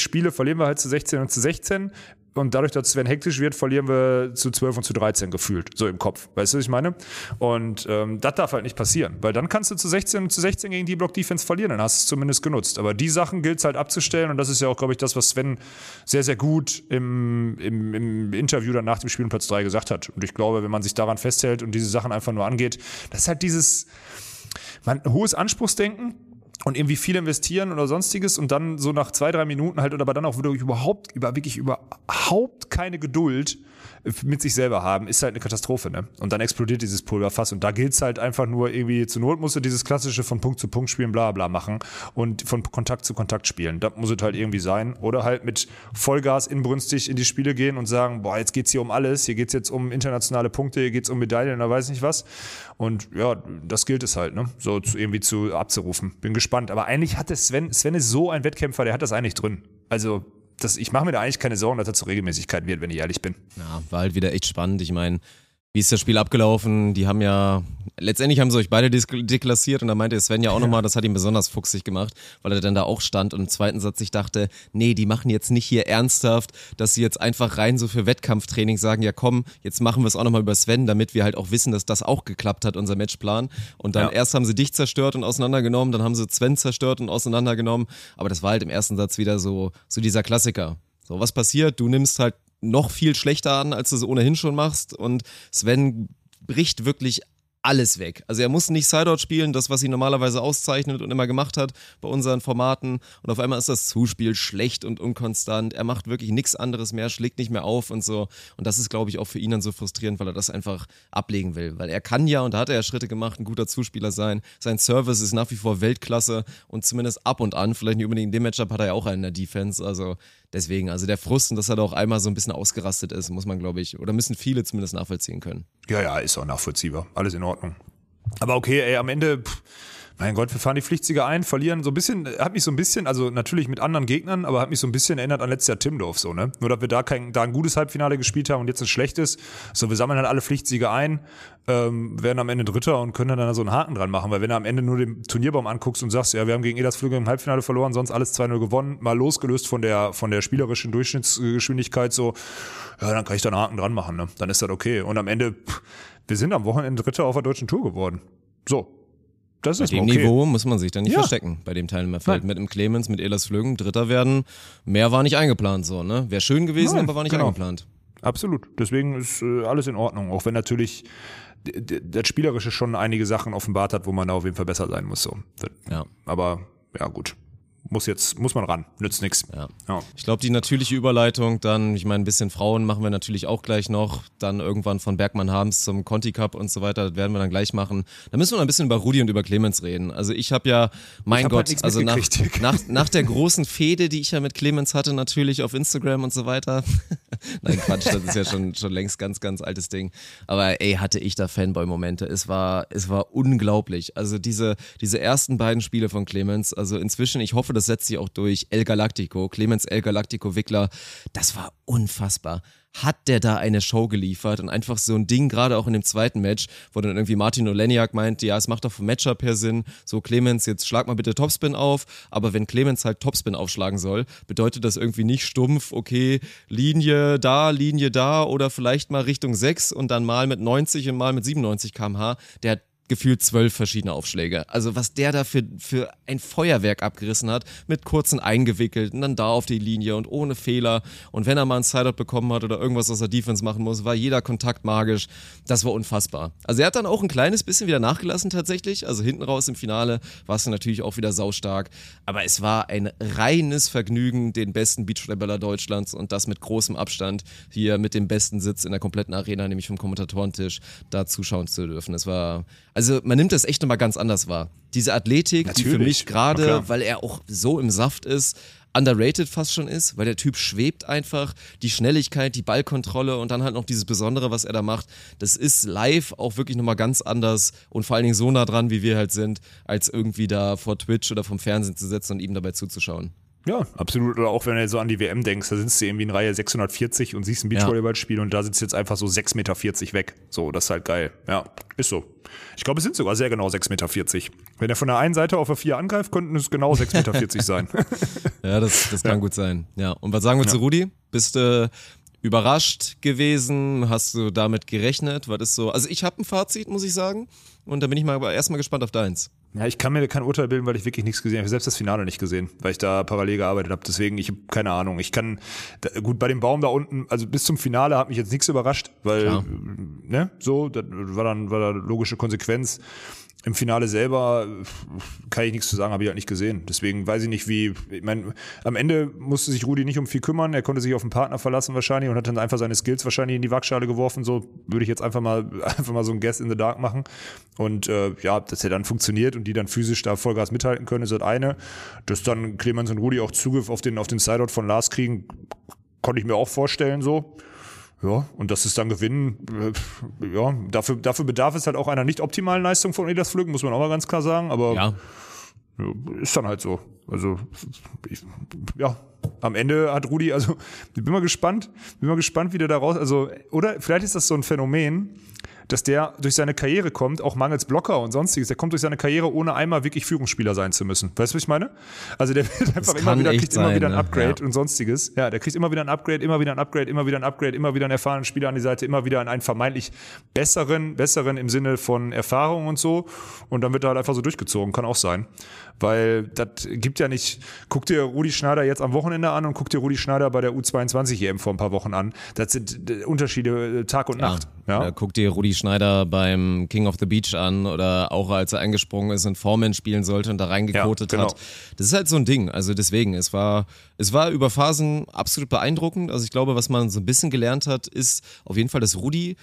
spiele, verlieren wir halt zu 16 und zu 16. Und dadurch, dass Sven hektisch wird, verlieren wir zu 12 und zu 13 gefühlt, so im Kopf. Weißt du, was ich meine? Und das darf halt nicht passieren, weil dann kannst du zu 16 gegen die Block-Defense verlieren, dann hast du es zumindest genutzt. Aber die Sachen gilt es halt abzustellen, und das ist ja auch, glaube ich, das, was Sven sehr, sehr gut im Interview dann nach dem Spiel um Platz 3 gesagt hat. Und ich glaube, wenn man sich daran festhält und diese Sachen einfach nur angeht, das ist halt dieses hohes Anspruchsdenken, und irgendwie viel investieren oder sonstiges, und dann so nach 2-3 Minuten halt, aber dann auch überhaupt keine Geduld mit sich selber haben, ist halt eine Katastrophe, ne? Und dann explodiert dieses Pulverfass, und da gilt's halt einfach nur irgendwie, zur Not musst du dieses klassische von Punkt zu Punkt spielen, bla bla machen und von Kontakt zu Kontakt spielen. Das muss es halt irgendwie sein. Oder halt mit Vollgas inbrünstig in die Spiele gehen und sagen, boah, jetzt geht's hier um alles, hier geht's jetzt um internationale Punkte, hier geht's um Medaillen oder weiß nicht was. Und ja, das gilt es halt, ne? So abzurufen. Bin gespannt. Aber eigentlich hat es Sven ist so ein Wettkämpfer, der hat das eigentlich drin. Also ich mache mir da eigentlich keine Sorgen, dass das zur Regelmäßigkeit wird, wenn ich ehrlich bin. Ja, war halt wieder echt spannend. Ich meine, wie ist das Spiel abgelaufen? Die haben ja, letztendlich haben sie euch beide deklassiert, und da meinte Sven ja auch nochmal, das hat ihn besonders fuchsig gemacht, weil er dann da auch stand und im zweiten Satz sich dachte, nee, die machen jetzt nicht hier ernsthaft, dass sie jetzt einfach rein so für Wettkampftraining sagen, ja komm, jetzt machen wir es auch nochmal über Sven, damit wir halt auch wissen, dass das auch geklappt hat, unser Matchplan. Und dann erst haben sie dich zerstört und auseinandergenommen, dann haben sie Sven zerstört und auseinandergenommen, aber das war halt im ersten Satz wieder so dieser Klassiker. So, was passiert? Du nimmst halt noch viel schlechter an, als du es ohnehin schon machst, und Sven bricht wirklich alles weg. Also er muss nicht Sideout spielen, das, was ihn normalerweise auszeichnet und immer gemacht hat bei unseren Formaten. Und auf einmal ist das Zuspiel schlecht und unkonstant. Er macht wirklich nichts anderes mehr, schlägt nicht mehr auf und so. Und das ist, glaube ich, auch für ihn dann so frustrierend, weil er das einfach ablegen will. Weil er kann ja, und da hat er ja Schritte gemacht, ein guter Zuspieler sein. Sein Service ist nach wie vor Weltklasse und zumindest ab und an, vielleicht nicht unbedingt in dem Matchup, hat er ja auch einen in der Defense. Also deswegen, also der Frust und dass er da auch einmal so ein bisschen ausgerastet ist, muss man, glaube ich, oder müssen viele zumindest nachvollziehen können. Ja, ist auch nachvollziehbar. Alles in Ordnung. Aber okay, ey, am Ende, mein Gott, wir fahren die Pflichtsieger ein, verlieren. So ein bisschen, hat mich so ein bisschen, also natürlich mit anderen Gegnern, aber hat mich so ein bisschen erinnert an letztes Jahr Timmendorf so, ne? Nur, dass wir da ein gutes Halbfinale gespielt haben und jetzt ein schlechtes. So, wir sammeln halt alle Pflichtsieger ein, werden am Ende Dritter und können dann so einen Haken dran machen, weil wenn du am Ende nur den Turnierbaum anguckst und sagst, ja, wir haben gegen Elias Flüggen im Halbfinale verloren, sonst alles 2-0 gewonnen, mal losgelöst von der spielerischen Durchschnittsgeschwindigkeit, so, ja, dann kann ich da einen Haken dran machen, ne? Dann ist das okay. Und am Ende, wir sind am Wochenende Dritter auf der deutschen Tour geworden. So. Das ist bei dem okay. Niveau muss man sich dann nicht verstecken, bei dem Teilnehmerfeld. Nein. Mit dem Clemens, mit Elias Flüggen, Dritter werden, mehr war nicht eingeplant so, ne? Wäre schön gewesen, aber war nicht eingeplant. Absolut. Deswegen ist alles in Ordnung, auch wenn natürlich das Spielerische schon einige Sachen offenbart hat, wo man da auf jeden Fall besser sein muss. So. Ja. Aber ja, gut. Muss man ran, nützt nichts. Ja. Ich glaube, die natürliche Überleitung dann, ich meine, ein bisschen Frauen machen wir natürlich auch gleich noch, dann irgendwann von Bergmann-Harms zum Conti Cup und so weiter, das werden wir dann gleich machen. Da müssen wir noch ein bisschen über Rudi und über Clemens reden. Also ich habe ja, also nach der großen Fehde, die ich ja mit Clemens hatte, natürlich auf Instagram und so weiter. Nein, Quatsch, das ist ja schon längst ganz, ganz altes Ding. Aber ey, hatte ich da Fanboy-Momente. Es war unglaublich. Also diese ersten beiden Spiele von Clemens, also inzwischen, ich hoffe, das setzt sich auch durch. El Galactico, Clemens El Galactico Wickler, das war unfassbar. Hat der da eine Show geliefert und einfach so ein Ding, gerade auch in dem zweiten Match, wo dann irgendwie Martin Oleniak meint, ja, es macht doch vom Matchup her Sinn, so Clemens, jetzt schlag mal bitte Topspin auf, aber wenn Clemens halt Topspin aufschlagen soll, bedeutet das irgendwie nicht stumpf, okay, Linie da oder vielleicht mal Richtung 6 und dann mal mit 90 und mal mit 97 km/h, der hat gefühlt 12 verschiedene Aufschläge. Also was der da für ein Feuerwerk abgerissen hat, mit kurzen Eingewickelten, dann da auf die Linie und ohne Fehler. Und wenn er mal einen Sideout bekommen hat oder irgendwas aus der Defense machen muss, war jeder Kontakt magisch. Das war unfassbar. Also er hat dann auch ein kleines bisschen wieder nachgelassen tatsächlich. Also hinten raus im Finale war es natürlich auch wieder saustark. Aber es war ein reines Vergnügen, den besten Beachvolleyballer Deutschlands und das mit großem Abstand hier mit dem besten Sitz in der kompletten Arena, nämlich vom Kommentatorentisch, da zuschauen zu dürfen. Also man nimmt das echt nochmal ganz anders wahr. Diese Athletik, natürlich, die für mich gerade, weil er auch so im Saft ist, underrated fast schon ist, weil der Typ schwebt einfach, die Schnelligkeit, die Ballkontrolle und dann halt noch dieses Besondere, was er da macht, das ist live auch wirklich nochmal ganz anders und vor allen Dingen so nah dran, wie wir halt sind, als irgendwie da vor Twitch oder vom Fernsehen zu sitzen und ihm dabei zuzuschauen. Ja, absolut. Oder auch wenn du so an die WM denkst, da sitzt du irgendwie in Reihe 640 und siehst ein Beachvolleyballspiel und da sitzt jetzt einfach so 6,40 Meter weg. So, das ist halt geil. Ja, ist so. Ich glaube, es sind sogar sehr genau 6,40 Meter. Wenn er von der einen Seite auf der 4 angreift, könnten es genau 6,40 Meter sein. Ja, das kann gut sein. Ja. Und was sagen wir zu Rudi? Bist du überrascht gewesen? Hast du damit gerechnet? Was ist so? Also ich habe ein Fazit, muss ich sagen. Und da bin ich erstmal gespannt auf deins. Ja, ich kann mir kein Urteil bilden, weil ich wirklich nichts gesehen habe. Ich habe selbst das Finale nicht gesehen, weil ich da parallel gearbeitet habe. Deswegen, ich habe keine Ahnung. Gut, bei dem Baum da unten, also bis zum Finale hat mich jetzt nichts überrascht, weil, das war dann logische Konsequenz. Im Finale selber kann ich nichts zu sagen, habe ich halt nicht gesehen. Deswegen weiß ich nicht, ich meine, am Ende musste sich Rudi nicht um viel kümmern. Er konnte sich auf einen Partner verlassen wahrscheinlich und hat dann einfach seine Skills wahrscheinlich in die Waagschale geworfen. So würde ich jetzt einfach mal so ein Guess in the Dark machen. Und dass er dann funktioniert und die dann physisch da Vollgas mithalten können, ist das eine. Dass dann Clemens und Rudi auch Zugriff auf den Sideout von Lars kriegen, konnte ich mir auch vorstellen so. Ja, und das ist dann Gewinn. Ja, dafür bedarf es halt auch einer nicht optimalen Leistung von Elias Flüggen, muss man auch mal ganz klar sagen. Aber ist dann halt so. Also, am Ende hat Rudi, also ich bin mal gespannt, wie der da raus, also, oder vielleicht ist das so ein Phänomen, dass der durch seine Karriere kommt, auch mangels Blocker und sonstiges, der kommt durch seine Karriere, ohne einmal wirklich Führungsspieler sein zu müssen. Weißt du, was ich meine? Also der wird einfach kriegt immer wieder ein Upgrade und sonstiges. Ja, der kriegt immer wieder ein Upgrade, immer wieder einen erfahrenen Spieler an die Seite, immer wieder an einen vermeintlich besseren im Sinne von Erfahrung und so. Und dann wird er halt einfach so durchgezogen, kann auch sein. Weil das gibt ja nicht, guck dir Rudi Schneider jetzt am Wochenende an und guck dir Rudi Schneider bei der U22 EM vor ein paar Wochen an. Das sind Unterschiede Tag und Nacht. Ja, guck dir Rudi Rudi Schneider beim King of the Beach an oder auch als er eingesprungen ist und Foreman spielen sollte und da reingekotet hat. Das ist halt so ein Ding. Also deswegen, es war über Phasen absolut beeindruckend. Also ich glaube, was man so ein bisschen gelernt hat, ist auf jeden Fall, dass Rudi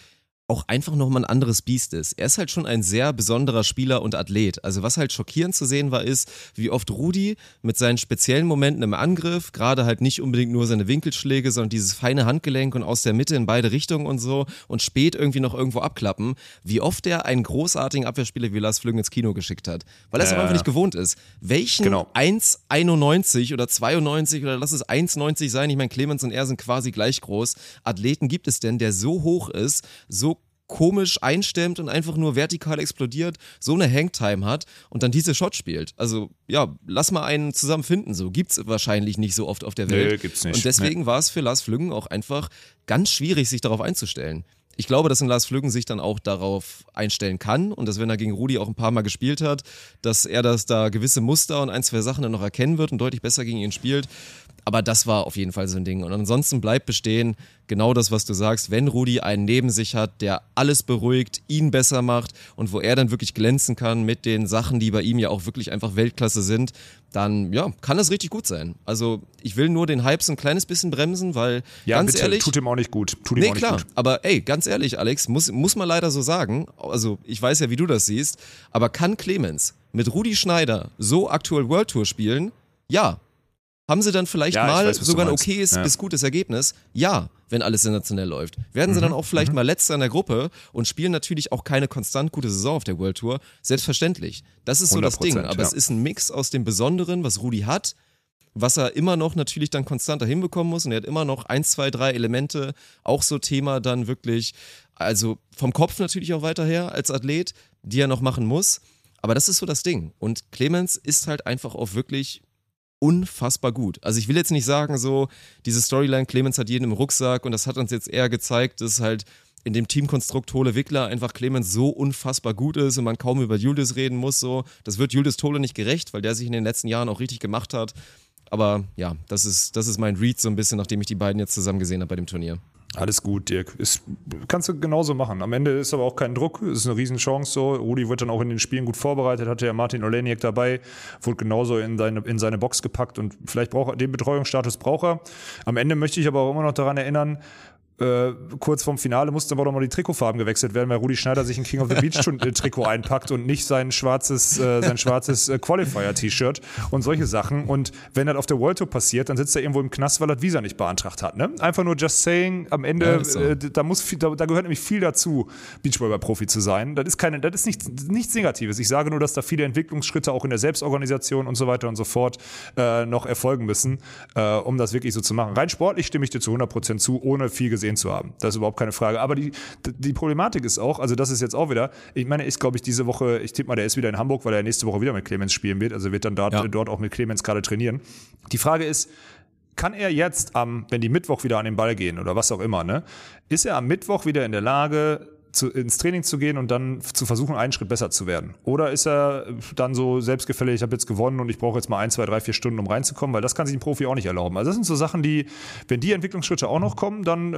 auch einfach nochmal ein anderes Biest ist. Er ist halt schon ein sehr besonderer Spieler und Athlet. Also was halt schockierend zu sehen war, ist, wie oft Rudi mit seinen speziellen Momenten im Angriff, gerade halt nicht unbedingt nur seine Winkelschläge, sondern dieses feine Handgelenk und aus der Mitte in beide Richtungen und so und spät irgendwie noch irgendwo abklappen, wie oft er einen großartigen Abwehrspieler wie Elias Flüggen ins Kino geschickt hat. Weil er es einfach nicht gewohnt ist. Welchen 1,91 oder 92 oder lass es 1,90 sein, ich meine, Clemens und er sind quasi gleich groß, Athleten gibt es denn, der so hoch ist, so komisch einstemmt und einfach nur vertikal explodiert, so eine Hangtime hat und dann diese Shot spielt. Also ja, lass mal einen zusammenfinden, so gibt's wahrscheinlich nicht so oft auf der Welt. Nee, gibt's nicht. Und deswegen war es für Lars Flüggen auch einfach ganz schwierig, sich darauf einzustellen. Ich glaube, dass ein Lars Flüggen sich dann auch darauf einstellen kann und dass, wenn er gegen Rudi auch ein paar Mal gespielt hat, dass er das da gewisse Muster und ein, zwei Sachen dann noch erkennen wird und deutlich besser gegen ihn spielt. Aber das war auf jeden Fall so ein Ding. Und ansonsten bleibt bestehen, genau das, was du sagst, wenn Rudi einen neben sich hat, der alles beruhigt, ihn besser macht und wo er dann wirklich glänzen kann mit den Sachen, die bei ihm ja auch wirklich einfach Weltklasse sind, dann ja, kann das richtig gut sein. Also ich will nur den Hype so ein kleines bisschen bremsen, weil ganz bitte, ehrlich... tut ihm auch nicht gut. Tut ihm auch nicht gut. Aber ey, ganz ehrlich, Alex, muss man leider so sagen, also ich weiß ja, wie du das siehst, aber kann Clemens mit Rudi Schneider so aktuell World Tour spielen? Ja. Haben sie dann vielleicht sogar ein okayes bis gutes Ergebnis? Ja, wenn alles sensationell läuft. Werden sie dann auch vielleicht mal Letzter in der Gruppe und spielen natürlich auch keine konstant gute Saison auf der World Tour? Selbstverständlich. Das ist so das Ding. Aber es ist ein Mix aus dem Besonderen, was Rudi hat, was er immer noch natürlich dann konstanter hinbekommen muss. Und er hat immer noch 1, 2, 3 Elemente. Auch so Thema dann wirklich, also vom Kopf natürlich auch weiter her als Athlet, die er noch machen muss. Aber das ist so das Ding. Und Clemens ist halt einfach auch wirklich unfassbar gut. Also ich will jetzt nicht sagen so, diese Storyline, Clemens hat jeden im Rucksack und das hat uns jetzt eher gezeigt, dass halt in dem Teamkonstrukt Tole-Wickler einfach Clemens so unfassbar gut ist und man kaum über Julius reden muss. So. Das wird Julius Tole nicht gerecht, weil der sich in den letzten Jahren auch richtig gemacht hat. Aber ja, das ist mein Read so ein bisschen, nachdem ich die beiden jetzt zusammen gesehen habe bei dem Turnier. Alles gut, Dirk. Kannst du genauso machen. Am Ende ist aber auch kein Druck. Ist eine Riesenchance so. Rudi wird dann auch in den Spielen gut vorbereitet. Hatte ja Martin Olejniak dabei. Wurde genauso in seine Box gepackt. Und vielleicht braucht er den Betreuungsstatus. Am Ende möchte ich aber auch immer noch daran erinnern, kurz vorm Finale mussten aber doch mal die Trikotfarben gewechselt werden, weil Rudi Schneider sich ein King of the Beach Trikot einpackt und nicht sein schwarzes Qualifier-T-Shirt und solche Sachen. Und wenn das auf der World Tour passiert, dann sitzt er irgendwo im Knast, weil er das Visa nicht beantragt hat. Ne? Einfach nur just saying, am Ende, ja, so. Da gehört nämlich viel dazu, Beachvolleyball-Profi zu sein. Das ist nichts Negatives. Ich sage nur, dass da viele Entwicklungsschritte auch in der Selbstorganisation und so weiter und so fort noch erfolgen müssen, um das wirklich so zu machen. Rein sportlich stimme ich dir zu 100% zu, ohne viel gesehen zu haben. Das ist überhaupt keine Frage. Aber die Problematik ist auch, also das ist jetzt auch wieder, ich meine, ist glaube ich diese Woche, ich tippe mal, der ist wieder in Hamburg, weil er nächste Woche wieder mit Clemens spielen wird, also wird dann dort auch mit Clemens gerade trainieren. Die Frage ist, kann er jetzt, wenn die Mittwoch wieder an den Ball gehen oder was auch immer, ne, ist er am Mittwoch wieder in der Lage, ins Training zu gehen und dann zu versuchen, einen Schritt besser zu werden? Oder ist er dann so selbstgefällig, ich habe jetzt gewonnen und ich brauche jetzt mal 1, 2, 3, 4 Stunden, um reinzukommen, weil das kann sich ein Profi auch nicht erlauben. Also das sind so Sachen, die, wenn die Entwicklungsschritte auch noch kommen, dann,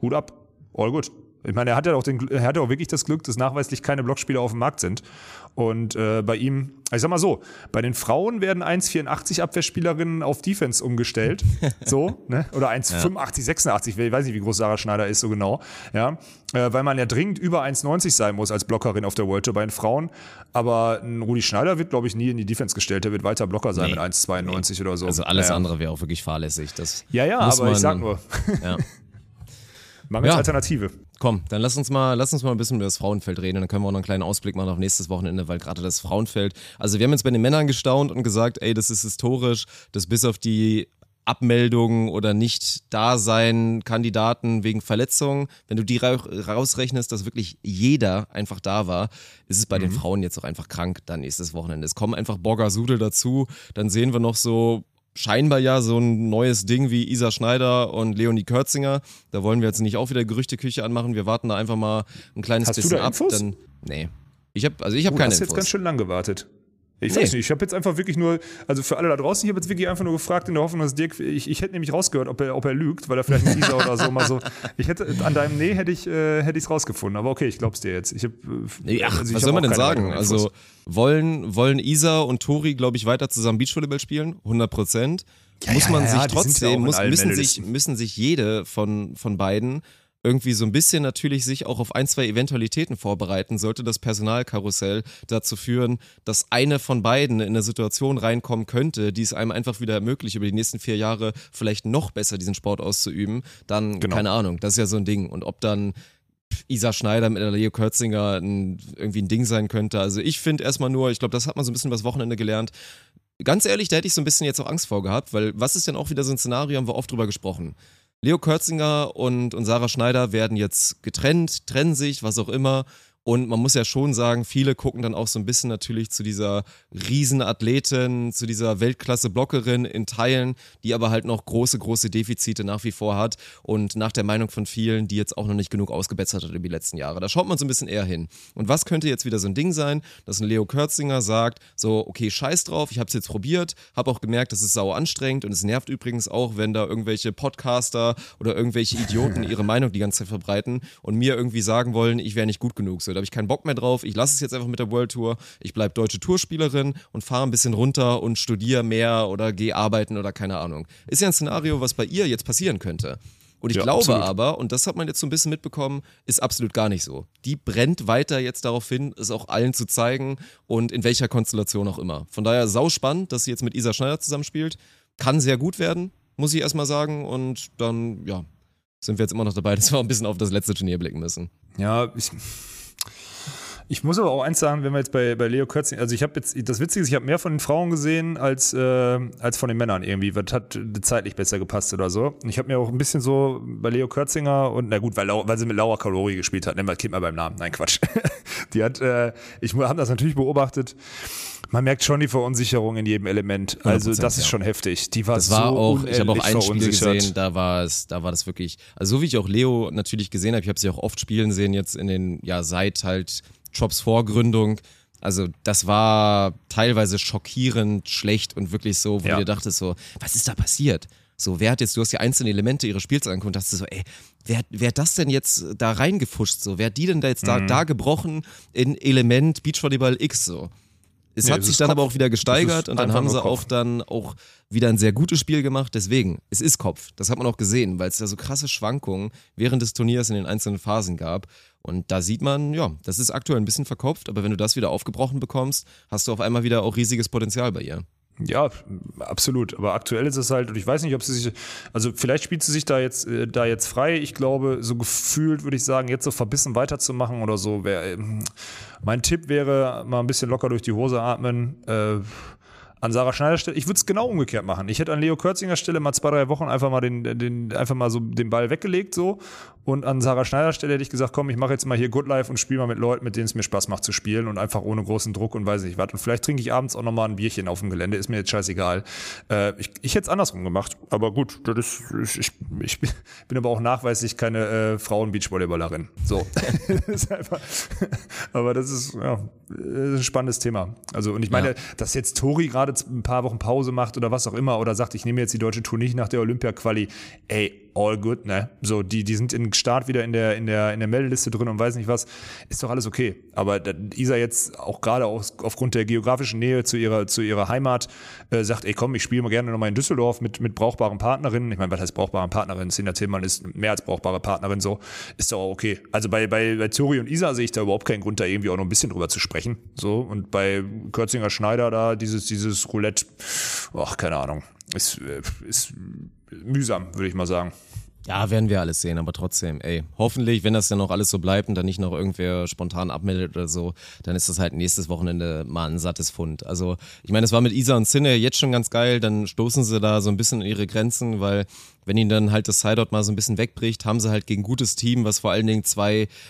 Hut ab, all good. Ich meine, er hat ja auch wirklich das Glück, dass nachweislich keine Blockspieler auf dem Markt sind. Und bei ihm, ich sag mal so, bei den Frauen werden 1,84 Abwehrspielerinnen auf Defense umgestellt. So, ne? Oder 1,85, 86, ich weiß nicht, wie groß Sarah Schneider ist, so genau. Ja, weil man ja dringend über 1,90 sein muss als Blockerin auf der World Tour bei den Frauen. Aber Rudi Schneider wird, glaube ich, nie in die Defense gestellt. Der wird weiter Blocker sein mit 1,92 oder so. Also alles andere wäre auch wirklich fahrlässig. Das aber ich sag nur. Ja. Machen wir jetzt Alternative. Komm, dann lass uns mal ein bisschen über das Frauenfeld reden und dann können wir auch noch einen kleinen Ausblick machen auf nächstes Wochenende, weil gerade das Frauenfeld, also wir haben jetzt bei den Männern gestaunt und gesagt, ey, das ist historisch, dass bis auf die Abmeldungen oder Nicht-Dasein Kandidaten wegen Verletzungen, wenn du die rausrechnest, dass wirklich jeder einfach da war, ist es bei den Frauen jetzt auch einfach krank dann nächstes Wochenende. Es kommen einfach Borga Sude dazu, dann sehen wir noch so scheinbar ja so ein neues Ding wie Isa Schneider und Leonie Kürzinger. Da wollen wir jetzt nicht auch wieder Gerüchteküche anmachen. Wir warten da einfach mal ein kleines bisschen ab. Hast du da Infos? Nee. Ich habe keine Infos. Du hast jetzt ganz schön lang gewartet. Ich weiß nicht, ich habe jetzt einfach wirklich nur, also für alle da draußen, ich habe jetzt wirklich einfach nur gefragt in der Hoffnung, dass Dirk, ich hätte nämlich rausgehört, ob er lügt, weil er vielleicht mit Isa oder so mal so, ich hätte, an deinem Nee hätte ich es rausgefunden, aber okay, ich glaub's dir jetzt. Ich hab, also was soll man denn sagen? Also wollen Isa und Tori, glaube ich, weiter zusammen Beachvolleyball spielen? 100%. Ja, muss man sich trotzdem, müssen sich jede von beiden irgendwie so ein bisschen natürlich sich auch auf ein, zwei Eventualitäten vorbereiten, sollte das Personalkarussell dazu führen, dass eine von beiden in eine Situation reinkommen könnte, die es einem einfach wieder ermöglicht, über die nächsten 4 Jahre vielleicht noch besser diesen Sport auszuüben, dann, keine Ahnung, das ist ja so ein Ding. Und ob dann Isa Schneider mit Leonie Kürzinger irgendwie ein Ding sein könnte, also ich finde erstmal nur, ich glaube, das hat man so ein bisschen übers Wochenende gelernt. Ganz ehrlich, da hätte ich so ein bisschen jetzt auch Angst vor gehabt, weil was ist denn auch wieder so ein Szenario, haben wir oft drüber gesprochen. Leo Kürzinger und Sarah Schneider werden jetzt getrennt, trennen sich, was auch immer. Und man muss ja schon sagen, viele gucken dann auch so ein bisschen natürlich zu dieser Riesenathletin, zu dieser Weltklasse-Blockerin in Teilen, die aber halt noch große, große Defizite nach wie vor hat und nach der Meinung von vielen, die jetzt auch noch nicht genug ausgebessert hat über die letzten Jahre. Da schaut man so ein bisschen eher hin. Und was könnte jetzt wieder so ein Ding sein, dass ein Leo Kürzinger sagt, so, okay, scheiß drauf, ich hab's jetzt probiert, hab auch gemerkt, das ist sau anstrengend und es nervt übrigens auch, wenn da irgendwelche Podcaster oder irgendwelche Idioten ihre Meinung die ganze Zeit verbreiten und mir irgendwie sagen wollen, ich wäre nicht gut genug. Da habe ich keinen Bock mehr drauf, ich lasse es jetzt einfach mit der World Tour, ich bleibe deutsche Tourspielerin und fahre ein bisschen runter und studiere mehr oder gehe arbeiten oder keine Ahnung. Ist ja ein Szenario, was bei ihr jetzt passieren könnte. Und ich glaube absolut. Aber, und das hat man jetzt so ein bisschen mitbekommen, ist absolut gar nicht so. Die brennt weiter jetzt darauf hin, es auch allen zu zeigen und in welcher Konstellation auch immer. Von daher sauspannend, dass sie jetzt mit Isa Schneider zusammenspielt. Kann sehr gut werden, muss ich erstmal sagen. Und dann, ja, sind wir jetzt immer noch dabei, dass wir ein bisschen auf das letzte Turnier blicken müssen. Ja, Ich muss aber auch eins sagen, wenn wir jetzt bei Leo Kürzinger, also ich habe jetzt, das Witzige ist, ich habe mehr von den Frauen gesehen als von den Männern irgendwie, was hat zeitlich besser gepasst oder so. Und ich habe mir auch ein bisschen so bei Leo Kürzinger und, na gut, weil sie mit Laura Calori gespielt hat, nennen wir das Kind mal beim Namen, nein Quatsch. Die hat, ich habe das natürlich beobachtet, man merkt schon die Verunsicherung in jedem Element, also das ist schon heftig. Die war das so unehrlich verunsichert. Ich habe auch ein Spiel gesehen, da war das wirklich, also so wie ich auch Leo natürlich gesehen habe, ich habe sie auch oft spielen sehen jetzt in den, ja seit halt Jobs4Gründung, also das war teilweise schockierend schlecht und wirklich so, wo du dir dachtest so, was ist da passiert? So, wer hat jetzt, du hast ja einzelne Elemente ihres Spiels angeguckt und dachtest so, ey, wer hat das denn jetzt da reingefuscht so? Wer hat die denn da jetzt da gebrochen in Element Beachvolleyball X so? Es hat sich dann Kopf. Aber auch wieder gesteigert und dann haben sie auch dann auch wieder ein sehr gutes Spiel gemacht. Deswegen, es ist Kopf. Das hat man auch gesehen, weil es da so krasse Schwankungen während des Turniers in den einzelnen Phasen gab. Und da sieht man, ja, das ist aktuell ein bisschen verkopft, aber wenn du das wieder aufgebrochen bekommst, hast du auf einmal wieder auch riesiges Potenzial bei ihr. Ja, absolut. Aber aktuell ist es halt, und ich weiß nicht, ob sie sich, also vielleicht spielt sie sich da jetzt frei. Ich glaube, so gefühlt würde ich sagen, jetzt so verbissen weiterzumachen oder so. Mein Tipp wäre, mal ein bisschen locker durch die Hose atmen. An Sarah Schneider Stelle, ich würde es genau umgekehrt machen. Ich hätte an Leo Kürzinger Stelle mal 2-3 Wochen einfach mal den Ball weggelegt so. Und an Sarah Schneider Stelle hätte ich gesagt, komm, ich mache jetzt mal hier Good Life und spiele mal mit Leuten, mit denen es mir Spaß macht zu spielen und einfach ohne großen Druck und weiß nicht was. Und vielleicht trinke ich abends auch nochmal ein Bierchen auf dem Gelände, ist mir jetzt scheißegal. Ich hätte es andersrum gemacht, aber gut, das ist, ich bin aber auch nachweislich keine Frauen-Beachvolleyballerin. So. Das ist einfach, aber das ist, ja, das ist ein spannendes Thema. Also, und ich meine, dass jetzt Tori gerade ein paar Wochen Pause macht oder was auch immer oder sagt, ich nehme jetzt die deutsche Tour nicht nach der Olympia-Quali, ey, all good, ne? So, die sind im Start wieder in der Meldeliste drin und weiß nicht was, ist doch alles okay. Aber Isa jetzt auch gerade aufgrund der geografischen Nähe zu ihrer Heimat sagt, ey komm, ich spiele mal gerne nochmal in Düsseldorf mit brauchbaren Partnerinnen. Ich meine, was heißt brauchbare Partnerin? Sina Tillmann ist mehr als brauchbare Partnerin, so, ist doch auch okay. Also bei Tori und Isa sehe ich da überhaupt keinen Grund, da irgendwie auch noch ein bisschen drüber zu sprechen. So, und bei Kürzinger Schneider da dieses Roulette, ach, keine Ahnung, ist mühsam, würde ich mal sagen. Ja, werden wir alles sehen, aber trotzdem, ey, hoffentlich, wenn das dann noch alles so bleibt und dann nicht noch irgendwer spontan abmeldet oder so, dann ist das halt nächstes Wochenende mal ein sattes Pfund. Also, ich meine, es war mit Isa und Sinne jetzt schon ganz geil, dann stoßen sie da so ein bisschen in ihre Grenzen, weil wenn ihnen dann halt das Sideout mal so ein bisschen wegbricht, haben sie halt gegen gutes Team, was vor allen Dingen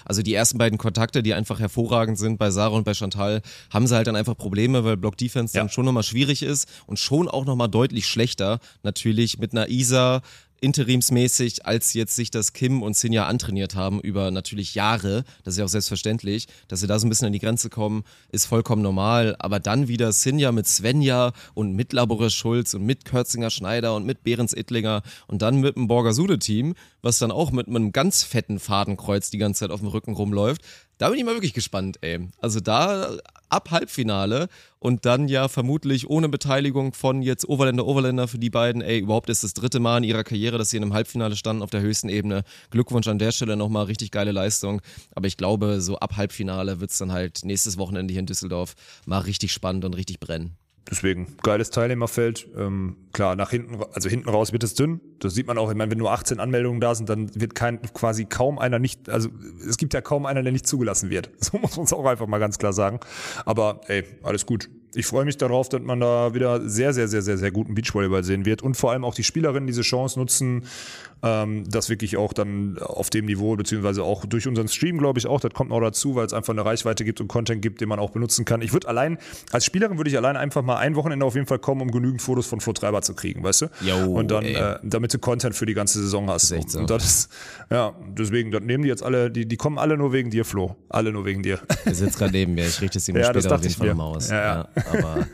also die ersten beiden Kontakte, die einfach hervorragend sind bei Sarah und bei Chantal, haben sie halt dann einfach Probleme, weil Block-Defense dann schon nochmal schwierig ist und schon auch nochmal deutlich schlechter natürlich mit einer Isa interimsmäßig, als jetzt sich das Kim und Sinja antrainiert haben, über natürlich Jahre, das ist ja auch selbstverständlich, dass sie da so ein bisschen an die Grenze kommen, ist vollkommen normal, aber dann wieder Sinja mit Svenja und mit Laboureur Schulz und mit Kürzinger Schneider und mit Behrens Ittlinger und dann mit dem Borga Sude Team, was dann auch mit einem ganz fetten Fadenkreuz die ganze Zeit auf dem Rücken rumläuft, da bin ich mal wirklich gespannt, ey. Also da ab Halbfinale und dann ja vermutlich ohne Beteiligung von jetzt Overländer für die beiden, ey, überhaupt ist das dritte Mal in ihrer Karriere, dass sie in einem Halbfinale standen auf der höchsten Ebene. Glückwunsch an der Stelle nochmal, richtig geile Leistung, aber ich glaube, so ab Halbfinale wird es dann halt nächstes Wochenende hier in Düsseldorf mal richtig spannend und richtig brennen. Deswegen, geiles Teilnehmerfeld. Klar, nach hinten, also hinten raus wird es dünn. Das sieht man auch, ich meine, wenn nur 18 Anmeldungen da sind, dann wird quasi kaum einer nicht, also es gibt ja kaum einer, der nicht zugelassen wird. So muss man es auch einfach mal ganz klar sagen. Aber ey, alles gut. Ich freue mich darauf, dass man da wieder sehr, sehr, sehr, sehr, sehr guten Beachvolleyball sehen wird und vor allem auch die Spielerinnen diese Chance nutzen, das wirklich auch dann auf dem Niveau, beziehungsweise auch durch unseren Stream, glaube ich auch, das kommt noch dazu, weil es einfach eine Reichweite gibt und Content gibt, den man auch benutzen kann. Ich würde allein, als Spielerin würde ich allein einfach mal ein Wochenende auf jeden Fall kommen, um genügend Fotos von Flo Treiber zu kriegen, weißt du? Yo, und dann, damit du Content für die ganze Saison hast. Das so. Und das ist, ja, deswegen, das nehmen die jetzt alle, die kommen alle nur wegen dir, Flo. Alle nur wegen dir. Der sitzt gerade neben mir, ich richte es ihm ja, später auf jeden Fall mal aus. Ja. Aber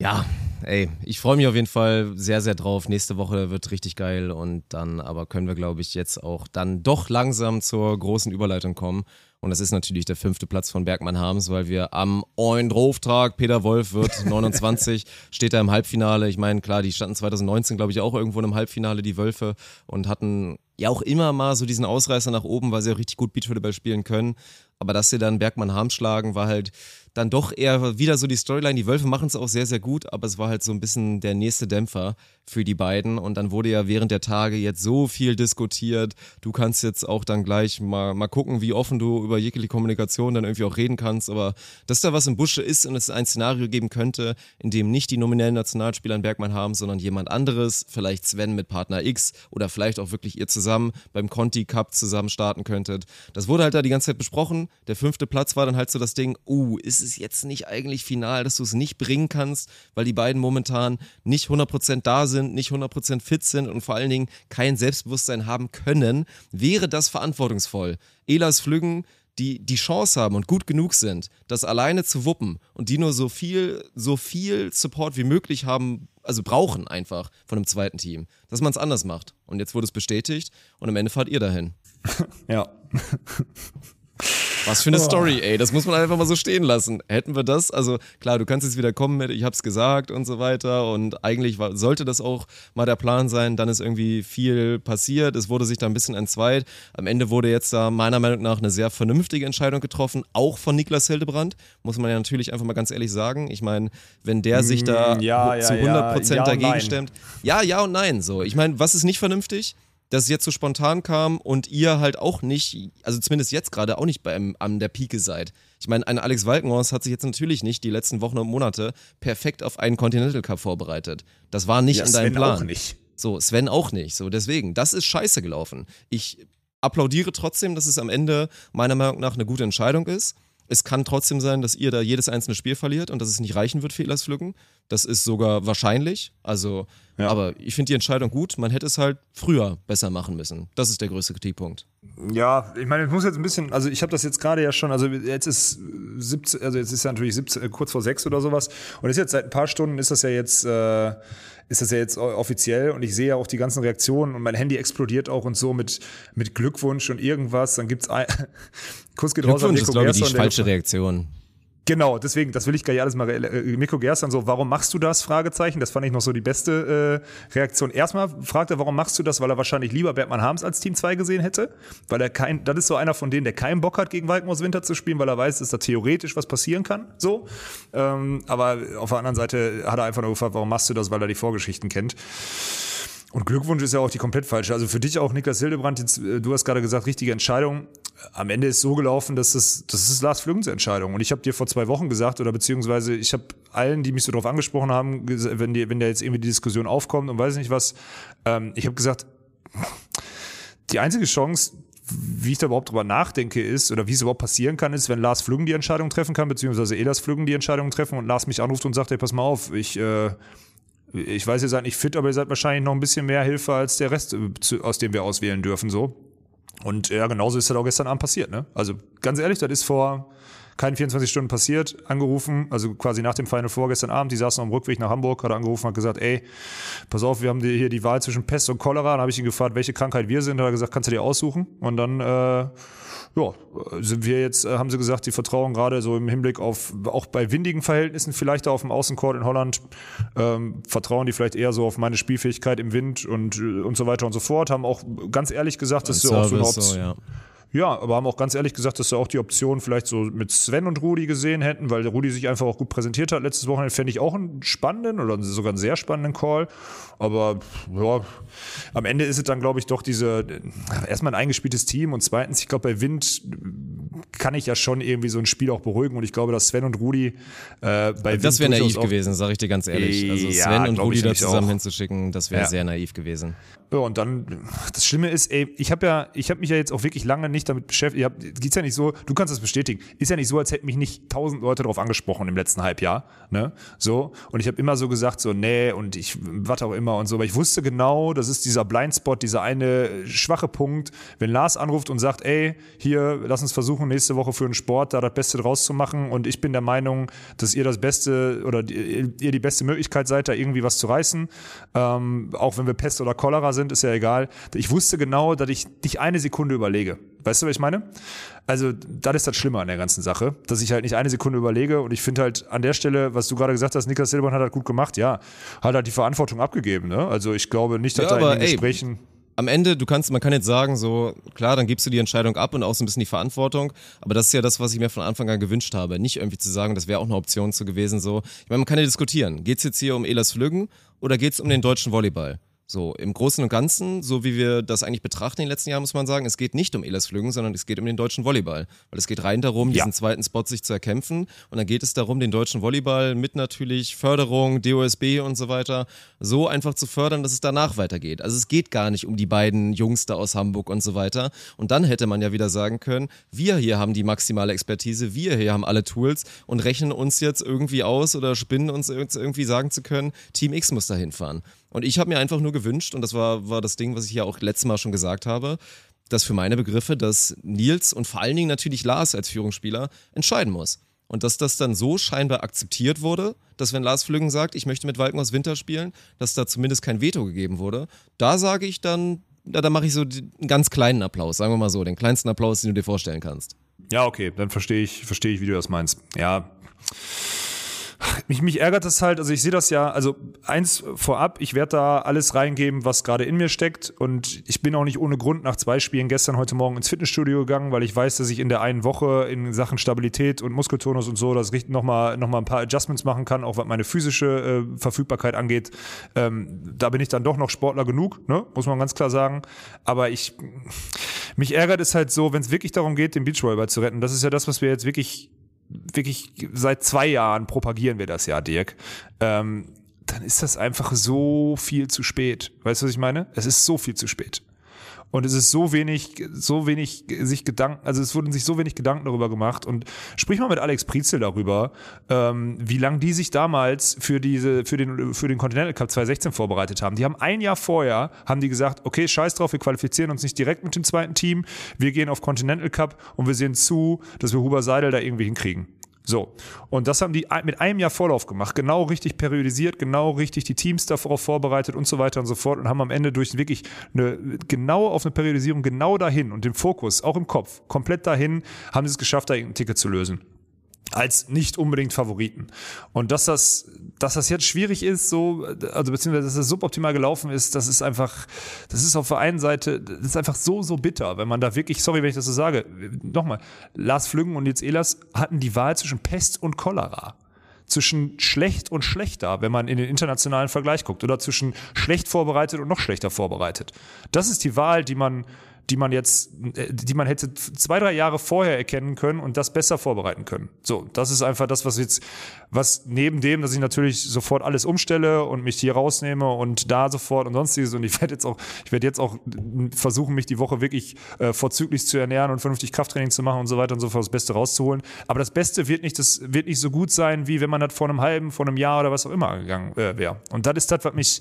ja, ey, ich freue mich auf jeden Fall sehr, sehr drauf. Nächste Woche wird richtig geil und dann aber können wir, glaube ich, jetzt auch dann doch langsam zur großen Überleitung kommen. Und das ist natürlich der 5. Platz von Bergmann-Harms, weil wir am Eindhoven-Tag, Peter Wolf wird 29, steht da im Halbfinale. Ich meine, klar, die standen 2019, glaube ich, auch irgendwo im Halbfinale, die Wölfe, und hatten ja auch immer mal so diesen Ausreißer nach oben, weil sie auch richtig gut Beachvolleyball spielen können. Aber dass sie dann Bergmann-Harms schlagen, war halt dann doch eher wieder so die Storyline. Die Wölfe machen es auch sehr, sehr gut, aber es war halt so ein bisschen der nächste Dämpfer für die beiden. Und dann wurde ja während der Tage jetzt so viel diskutiert. Du kannst jetzt auch dann gleich mal gucken, wie offen du über jegliche Kommunikation dann irgendwie auch reden kannst. Aber dass da was im Busche ist und es ein Szenario geben könnte, in dem nicht die nominellen Nationalspieler in Bergmann haben, sondern jemand anderes, vielleicht Sven mit Partner X oder vielleicht auch wirklich ihr zusammen beim Conti Cup zusammen starten könntet. Das wurde halt da die ganze Zeit besprochen. Der 5. Platz war dann halt so das Ding, ist es jetzt nicht eigentlich final, dass du es nicht bringen kannst, weil die beiden momentan nicht 100% da sind, nicht 100% fit sind und vor allen Dingen kein Selbstbewusstsein haben können, wäre das verantwortungsvoll. Elias Flüggen, die Chance haben und gut genug sind, das alleine zu wuppen und die nur so viel Support wie möglich haben, also brauchen einfach von einem zweiten Team, dass man es anders macht. Und jetzt wurde es bestätigt und am Ende fahrt ihr dahin. Ja. Was für eine Story, ey. Das muss man einfach mal so stehen lassen. Hätten wir das, also klar, du kannst jetzt wieder kommen mit, ich hab's gesagt und so weiter und eigentlich sollte das auch mal der Plan sein, dann ist irgendwie viel passiert, es wurde sich da ein bisschen entzweit. Am Ende wurde jetzt da meiner Meinung nach eine sehr vernünftige Entscheidung getroffen, auch von Niklas Hildebrand, muss man ja natürlich einfach mal ganz ehrlich sagen. Ich meine, wenn der sich da zu 100% dagegen stemmt. Ja und nein, so. Ich meine, was ist nicht vernünftig? Dass es jetzt so spontan kam und ihr halt auch nicht, also zumindest jetzt gerade auch nicht an der Pike seid. Ich meine, ein Alex Walkenhorst hat sich jetzt natürlich nicht die letzten Wochen und Monate perfekt auf einen Continental Cup vorbereitet. Das war nicht in deinem Plan. Sven auch nicht. So, Sven auch nicht. So, deswegen, das ist scheiße gelaufen. Ich applaudiere trotzdem, dass es am Ende meiner Meinung nach eine gute Entscheidung ist. Es kann trotzdem sein, dass ihr da jedes einzelne Spiel verliert und dass es nicht reichen wird für Elias Flüggen. Das ist sogar wahrscheinlich. Also, ja. Aber ich finde die Entscheidung gut. Man hätte es halt früher besser machen müssen. Das ist der größte Kritikpunkt. Ja, ich meine, ich muss jetzt ein bisschen, also ich habe das jetzt gerade ja schon, also jetzt ist 17, also jetzt ist ja natürlich 17, kurz vor 6 oder sowas. Und ist jetzt seit ein paar Stunden ist das ja jetzt offiziell und ich sehe ja auch die ganzen Reaktionen und mein Handy explodiert auch und so mit Glückwunsch und irgendwas. Dann gibt's ein Kuss geht raus an Mirko Gerstner. Das ist, glaube ich, die falsche Reaktion. Genau, deswegen, das will ich gar nicht alles mal, Mirko Gerstner so, warum machst du das? Fragezeichen, das fand ich noch so die beste Reaktion. Erstmal fragt er, warum machst du das, weil er wahrscheinlich lieber Bergmann-Harms als Team 2 gesehen hätte, weil das ist so einer von denen, der keinen Bock hat, gegen Walkenhorst Winter zu spielen, weil er weiß, dass da theoretisch was passieren kann, so. Aber auf der anderen Seite hat er einfach nur gefragt, warum machst du das, weil er die Vorgeschichten kennt. Und Glückwunsch ist ja auch die komplett falsche. Also für dich auch, Niklas Hildebrand, jetzt, du hast gerade gesagt, richtige Entscheidung. Am Ende ist so gelaufen, dass das ist Lars Flüggens Entscheidung. Und ich habe dir vor 2 Wochen gesagt, oder beziehungsweise ich habe allen, die mich so drauf angesprochen haben, wenn da jetzt irgendwie die Diskussion aufkommt und weiß nicht was, ich habe gesagt, die einzige Chance, wie ich da überhaupt drüber nachdenke, ist, oder wie es überhaupt passieren kann, ist, wenn Lars Flüggen die Entscheidung treffen kann, beziehungsweise Elias Flüggen die Entscheidung treffen und Lars mich anruft und sagt, hey, pass mal auf, ich Ich weiß, ihr seid nicht fit, aber ihr seid wahrscheinlich noch ein bisschen mehr Hilfe als der Rest, aus dem wir auswählen dürfen, so. Und ja, genauso ist das auch gestern Abend passiert, ne? Also ganz ehrlich, das ist vor keinen 24 Stunden passiert, angerufen, also quasi nach dem Final Four gestern Abend, die saßen auf dem Rückweg nach Hamburg, hat er angerufen, hat gesagt, ey, pass auf, wir haben hier die Wahl zwischen Pest und Cholera, dann habe ich ihn gefragt, welche Krankheit wir sind, hat er gesagt, kannst du dir aussuchen, und dann, ja, sind wir jetzt, haben sie gesagt, die vertrauen gerade so im Hinblick auf, auch bei windigen Verhältnissen vielleicht da auf dem Außencourt in Holland, vertrauen die vielleicht eher so auf meine Spielfähigkeit im Wind und so weiter und so fort, haben auch ganz ehrlich gesagt, dass du auch so eine Option. Ja, aber haben auch ganz ehrlich gesagt, dass wir auch die Option vielleicht so mit Sven und Rudi gesehen hätten, weil der Rudi sich einfach auch gut präsentiert hat. Letztes Wochenende fände ich auch einen spannenden oder sogar einen sehr spannenden Call. Aber ja, am Ende ist es dann, glaube ich, doch diese, erstmal ein eingespieltes Team, und zweitens, ich glaube, bei Wind kann ich ja schon irgendwie so ein Spiel auch beruhigen, und ich glaube, dass Sven und Rudi bei Wind... Das wäre naiv gewesen, sage ich dir ganz ehrlich. Also Sven und Rudi da zusammen hinzuschicken, das wäre sehr naiv gewesen. Ja, und dann, das Schlimme ist, ey, ich habe mich ja jetzt auch wirklich lange nicht damit beschäftigt, geht's ja nicht so, du kannst das bestätigen, ist ja nicht so, als hätten mich nicht 1000 Leute darauf angesprochen im letzten Halbjahr, ne, so, und ich habe immer so gesagt, so, nee, und ich, was auch immer und so, aber ich wusste genau, das ist dieser Blindspot, dieser eine schwache Punkt, wenn Lars anruft und sagt, ey, hier, lass uns versuchen, nächste Woche für den Sport da das Beste draus zu machen, und ich bin der Meinung, dass ihr das Beste, oder ihr die beste Möglichkeit seid, da irgendwie was zu reißen, auch wenn wir Pest oder Cholera sind, ist ja egal, ich wusste genau, dass ich dich eine Sekunde überlege. Weißt du, was ich meine? Also, das ist das Schlimme an der ganzen Sache, dass ich halt nicht eine Sekunde überlege, und ich finde halt an der Stelle, was du gerade gesagt hast, Niklas Silbermann hat halt gut gemacht, ja, hat halt die Verantwortung abgegeben, ne? Also, ich glaube nicht, dass ja, da in den Gesprächen... Am Ende, man kann jetzt sagen, so, klar, dann gibst du die Entscheidung ab und auch so ein bisschen die Verantwortung, aber das ist ja das, was ich mir von Anfang an gewünscht habe, nicht irgendwie zu sagen, das wäre auch eine Option so gewesen, so. Ich meine, man kann ja diskutieren, geht's jetzt hier um Elias Flüggen oder geht's um den deutschen Volleyball? So, im Großen und Ganzen, so wie wir das eigentlich betrachten in den letzten Jahren, muss man sagen, es geht nicht um Elias Flüggen, sondern es geht um den deutschen Volleyball. Weil es geht rein darum, diesen zweiten Spot sich zu erkämpfen. Und dann geht es darum, den deutschen Volleyball mit natürlich Förderung, DOSB und so weiter, so einfach zu fördern, dass es danach weitergeht. Also es geht gar nicht um die beiden Jungs da aus Hamburg und so weiter. Und dann hätte man ja wieder sagen können, wir hier haben die maximale Expertise, wir hier haben alle Tools und rechnen uns jetzt irgendwie aus oder spinnen uns irgendwie sagen zu können, Team X muss da hinfahren. Und ich habe mir einfach nur gewünscht, und das war das Ding, was ich ja auch letztes Mal schon gesagt habe, dass für meine Begriffe, dass Nils und vor allen Dingen natürlich Lars als Führungsspieler entscheiden muss. Und dass das dann so scheinbar akzeptiert wurde, dass wenn Lars Flüggen sagt, ich möchte mit Walkenhorst Winter spielen, dass da zumindest kein Veto gegeben wurde. Da sage ich dann, da mache ich so einen ganz kleinen Applaus, sagen wir mal so, den kleinsten Applaus, den du dir vorstellen kannst. Ja, okay, dann verstehe ich, wie du das meinst. Ja, mich ärgert das halt, also ich sehe das ja, also eins vorab, ich werde da alles reingeben, was gerade in mir steckt, und ich bin auch nicht ohne Grund nach 2 Spielen gestern, heute Morgen ins Fitnessstudio gegangen, weil ich weiß, dass ich in der einen Woche in Sachen Stabilität und Muskeltonus und so das nochmal ein paar Adjustments machen kann, auch was meine physische Verfügbarkeit angeht. Da bin ich dann doch noch Sportler genug, ne? Muss man ganz klar sagen, aber mich ärgert es halt so, wenn es wirklich darum geht, den Beachvolleyball zu retten, das ist ja das, was wir jetzt wirklich seit 2 Jahren propagieren wir das ja, Dirk, dann ist das einfach so viel zu spät. Weißt du, was ich meine? Es ist so viel zu spät. Und es ist so wenig sich Gedanken, also es wurden sich so wenig Gedanken darüber gemacht. Und sprich mal mit Alex Prizel darüber, wie lange die sich damals für den Continental Cup 2016 vorbereitet haben. Die haben ein Jahr vorher, haben die gesagt, okay, scheiß drauf, wir qualifizieren uns nicht direkt mit dem zweiten Team, wir gehen auf Continental Cup und wir sehen zu, dass wir Huber Seidel da irgendwie hinkriegen. So, und das haben die mit einem Jahr Vorlauf gemacht, genau richtig periodisiert, genau richtig die Teams darauf vorbereitet und so weiter und so fort, und haben am Ende durch wirklich eine Periodisierung genau dahin und den Fokus, auch im Kopf, komplett dahin, haben sie es geschafft, da irgendein Ticket zu lösen. Als nicht unbedingt Favoriten. Und dass das jetzt schwierig ist, so, also beziehungsweise dass das suboptimal gelaufen ist, das ist einfach, das ist auf der einen Seite, das ist einfach so bitter, wenn man da wirklich, sorry, wenn ich das so sage, nochmal, Lars Flüggen und jetzt Elas hatten die Wahl zwischen Pest und Cholera. Zwischen schlecht und schlechter, wenn man in den internationalen Vergleich guckt, oder zwischen schlecht vorbereitet und noch schlechter vorbereitet. Das ist die Wahl, die man die man hätte 2-3 Jahre vorher erkennen können und das besser vorbereiten können. So, das ist einfach das, was neben dem, dass ich natürlich sofort alles umstelle und mich hier rausnehme und da sofort und sonstiges, und ich werde jetzt auch versuchen, mich die Woche wirklich vorzüglich zu ernähren und vernünftig Krafttraining zu machen und so weiter und so fort, das Beste rauszuholen. Aber das Beste wird nicht so gut sein, wie wenn man das vor einem halben, vor einem Jahr oder was auch immer angegangen wäre. Und das ist das, was mich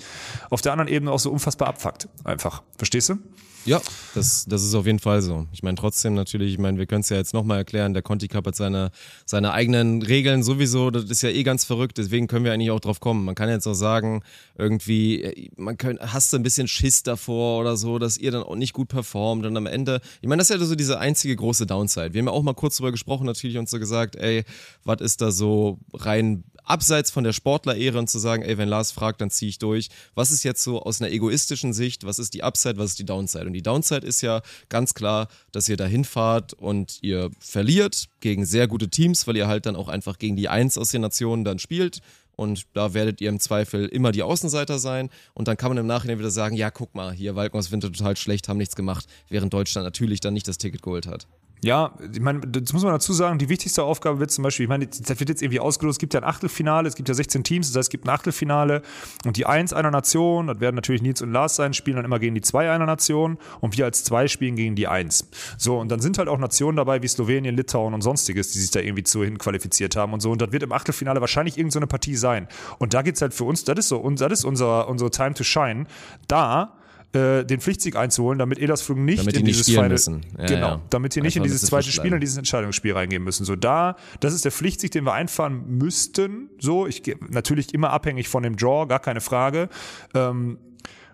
auf der anderen Ebene auch so unfassbar abfuckt. Einfach. Verstehst du? Ja, das ist auf jeden Fall so. Ich meine trotzdem natürlich, wir können es ja jetzt nochmal erklären, der Conti Cup hat seine eigenen Regeln sowieso, das ist ja eh ganz verrückt, deswegen können wir eigentlich auch drauf kommen. Man kann jetzt auch sagen, irgendwie, hast du ein bisschen Schiss davor oder so, dass ihr dann auch nicht gut performt und am Ende, ich meine, das ist ja so diese einzige große Downside. Wir haben ja auch mal kurz drüber gesprochen natürlich und so gesagt, ey, was ist da so rein abseits von der Sportlerehre und zu sagen, ey, wenn Lars fragt, dann ziehe ich durch. Was ist jetzt so aus einer egoistischen Sicht, was ist die Upside, was ist die Downside? Und die Downside ist ja ganz klar, dass ihr da hinfahrt und ihr verliert gegen sehr gute Teams, weil ihr halt dann auch einfach gegen die Eins aus den Nationen dann spielt. Und da werdet ihr im Zweifel immer die Außenseiter sein. Und dann kann man im Nachhinein wieder sagen, ja, guck mal, hier Walkenhorst Winter total schlecht, haben nichts gemacht, während Deutschland natürlich dann nicht das Ticket geholt hat. Ja, ich meine, das muss man dazu sagen, die wichtigste Aufgabe wird zum Beispiel, ich meine, das wird jetzt irgendwie ausgelost, es gibt ja ein Achtelfinale, es gibt ja 16 Teams, das heißt, es gibt ein Achtelfinale und die 1 einer Nation, das werden natürlich Nils und Lars sein, spielen dann immer gegen die 2 einer Nation und wir als 2 spielen gegen die 1. So, und dann sind halt auch Nationen dabei wie Slowenien, Litauen und sonstiges, die sich da irgendwie zu hin qualifiziert haben und so, und das wird im Achtelfinale wahrscheinlich irgend so eine Partie sein. Und da geht's halt für uns, das ist so, und das ist unsere Time to shine, da den Pflichtsieg einzuholen, damit Elias Flüggen nicht in dieses Final, damit die nicht in dieses zweite Spiel, in dieses Entscheidungsspiel reingehen müssen. So, das ist der Pflichtsieg, den wir einfahren müssten. So, natürlich immer abhängig von dem Draw, gar keine Frage.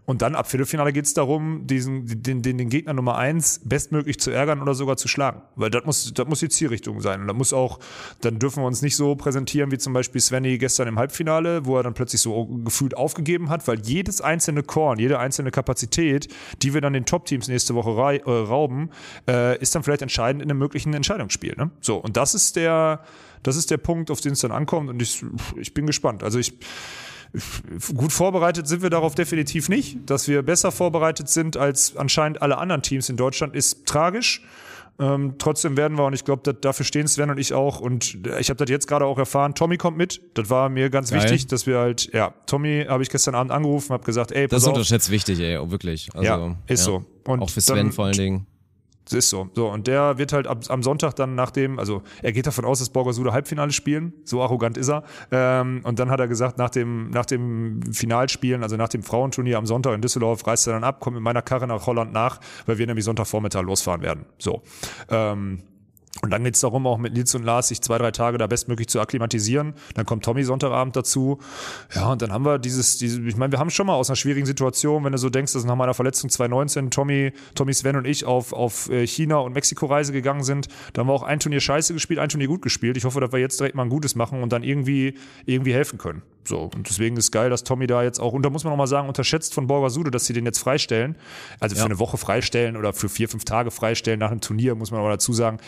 Und dann ab Viertelfinale geht es darum, den Gegner Nummer 1 bestmöglich zu ärgern oder sogar zu schlagen. Weil das muss die Zielrichtung sein. Und dann dürfen wir uns nicht so präsentieren wie zum Beispiel Svenny gestern im Halbfinale, wo er dann plötzlich so gefühlt aufgegeben hat, weil jedes einzelne Korn, jede einzelne Kapazität, die wir dann den Top-Teams nächste Woche rauben, ist dann vielleicht entscheidend in einem möglichen Entscheidungsspiel. Ne? So, und das ist der Punkt, auf den es dann ankommt, und ich bin gespannt. Also gut vorbereitet sind wir darauf definitiv nicht. Dass wir besser vorbereitet sind als anscheinend alle anderen Teams in Deutschland, ist tragisch. Trotzdem werden wir, und ich glaube, dafür stehen Sven und ich auch, und ich habe das jetzt gerade auch erfahren, Tommy kommt mit, das war mir ganz wichtig, dass wir halt, ja, Tommy habe ich gestern Abend angerufen, habe gesagt, ey, pass auf. Das unterschätzt wichtig, ey, wirklich. Also, ja, ist so. Und auch für Sven dann, vor allen Dingen. Ist so. So, und der wird halt am Sonntag dann also er geht davon aus, dass Borga Sude Halbfinale spielen, so arrogant ist er. Und dann hat er gesagt, nach dem Finalspielen, also nach dem Frauenturnier am Sonntag in Düsseldorf, reist er dann ab, kommt mit meiner Karre nach Holland nach, weil wir nämlich Sonntagvormittag losfahren werden. So. Und dann geht es darum, auch mit Nils und Lars sich 2-3 Tage da bestmöglich zu akklimatisieren. Dann kommt Tommy Sonntagabend dazu. Ja, und dann haben wir ich meine, wir haben schon mal aus einer schwierigen Situation, wenn du so denkst, dass nach meiner Verletzung 2019 Tommy, Sven und ich auf China- und Mexiko-Reise gegangen sind. Da haben wir auch ein Turnier scheiße gespielt, ein Turnier gut gespielt. Ich hoffe, dass wir jetzt direkt mal ein Gutes machen und dann irgendwie helfen können. So, und deswegen ist geil, dass Tommy da jetzt auch, und da muss man nochmal sagen, unterschätzt von Borga Sude, dass sie den jetzt freistellen. Also für eine Woche freistellen oder für 4-5 Tage freistellen nach einem Turnier, muss man aber dazu sagen,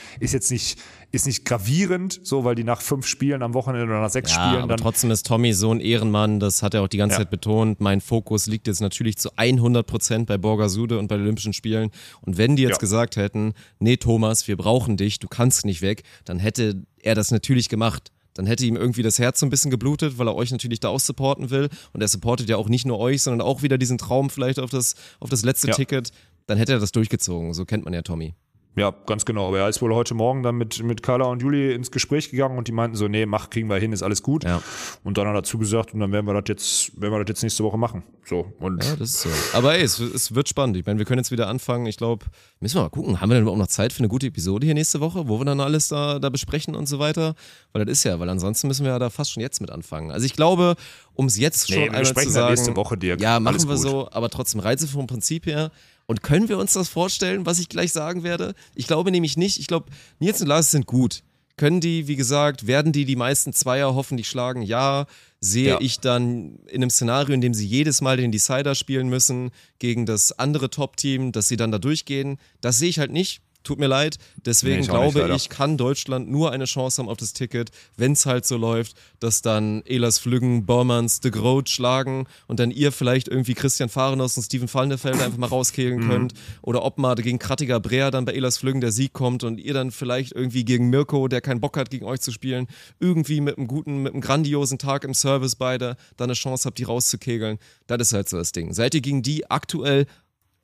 ist nicht gravierend, so, weil die nach 5 Spielen am Wochenende oder nach 6 Spielen aber dann. Trotzdem ist Tommy so ein Ehrenmann, das hat er auch die ganze Zeit betont. Mein Fokus liegt jetzt natürlich zu 100% bei Borga Sude und bei den Olympischen Spielen. Und wenn die jetzt gesagt hätten, nee, Thomas, wir brauchen dich, du kannst nicht weg, dann hätte er das natürlich gemacht. Dann hätte ihm irgendwie das Herz so ein bisschen geblutet, weil er euch natürlich da auch supporten will. Und er supportet ja auch nicht nur euch, sondern auch wieder diesen Traum vielleicht auf das letzte Ticket. Dann hätte er das durchgezogen. So kennt man ja Tommy. Ja, ganz genau. Aber er ist wohl heute Morgen dann mit Carla und Juli ins Gespräch gegangen und die meinten so, nee, kriegen wir hin, ist alles gut. Ja. Und dann hat er dazu gesagt, und dann werden wir das jetzt nächste Woche machen. So. Und ja, das ist so. Aber ey, es wird spannend. Ich meine, wir können jetzt wieder anfangen. Ich glaube, müssen wir mal gucken, haben wir denn überhaupt noch Zeit für eine gute Episode hier nächste Woche, wo wir dann alles da besprechen und so weiter? Weil ansonsten müssen wir ja da fast schon jetzt mit anfangen. Also ich glaube, um es jetzt schon einmal zu sagen. Wir sprechen dann nächste Woche, Dirk. Ja, machen wir so, aber trotzdem Reize vom Prinzip her. Und können wir uns das vorstellen, was ich gleich sagen werde? Ich glaube nämlich nicht. Ich glaube, Nils und Lars sind gut. Können die, wie gesagt, werden die meisten Zweier hoffentlich schlagen? Ja, sehe ich dann in einem Szenario, in dem sie jedes Mal den Decider spielen müssen gegen das andere Top-Team, dass sie dann da durchgehen. Das sehe ich halt nicht. Tut mir leid. Deswegen glaube ich, kann Deutschland nur eine Chance haben auf das Ticket, wenn es halt so läuft, dass dann Elias Flüggen, Bormanns, De Groot schlagen und dann ihr vielleicht irgendwie Christian Fahrenhaus und Steven Vandenfelder einfach mal rauskehlen könnt. Oder ob mal gegen Krattiger Breer dann bei Elias Flüggen der Sieg kommt und ihr dann vielleicht irgendwie gegen Mirko, der keinen Bock hat, gegen euch zu spielen, irgendwie mit einem guten, mit einem grandiosen Tag im Service beide dann eine Chance habt, die rauszukegeln. Das ist halt so das Ding. Seid ihr gegen die aktuell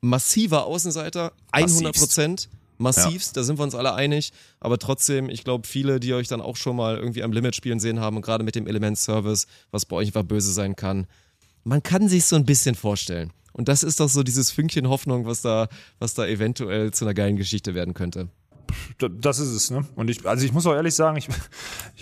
massiver Außenseiter, 100%, massivst, ja, da sind wir uns alle einig, aber trotzdem, ich glaube, viele, die euch dann auch schon mal irgendwie am Limit spielen sehen haben und gerade mit dem Element Service, was bei euch einfach böse sein kann, man kann sich so ein bisschen vorstellen. Und das ist doch so dieses Fünkchen Hoffnung, was da eventuell zu einer geilen Geschichte werden könnte. Das ist es, ne? Und ich muss auch ehrlich sagen, ich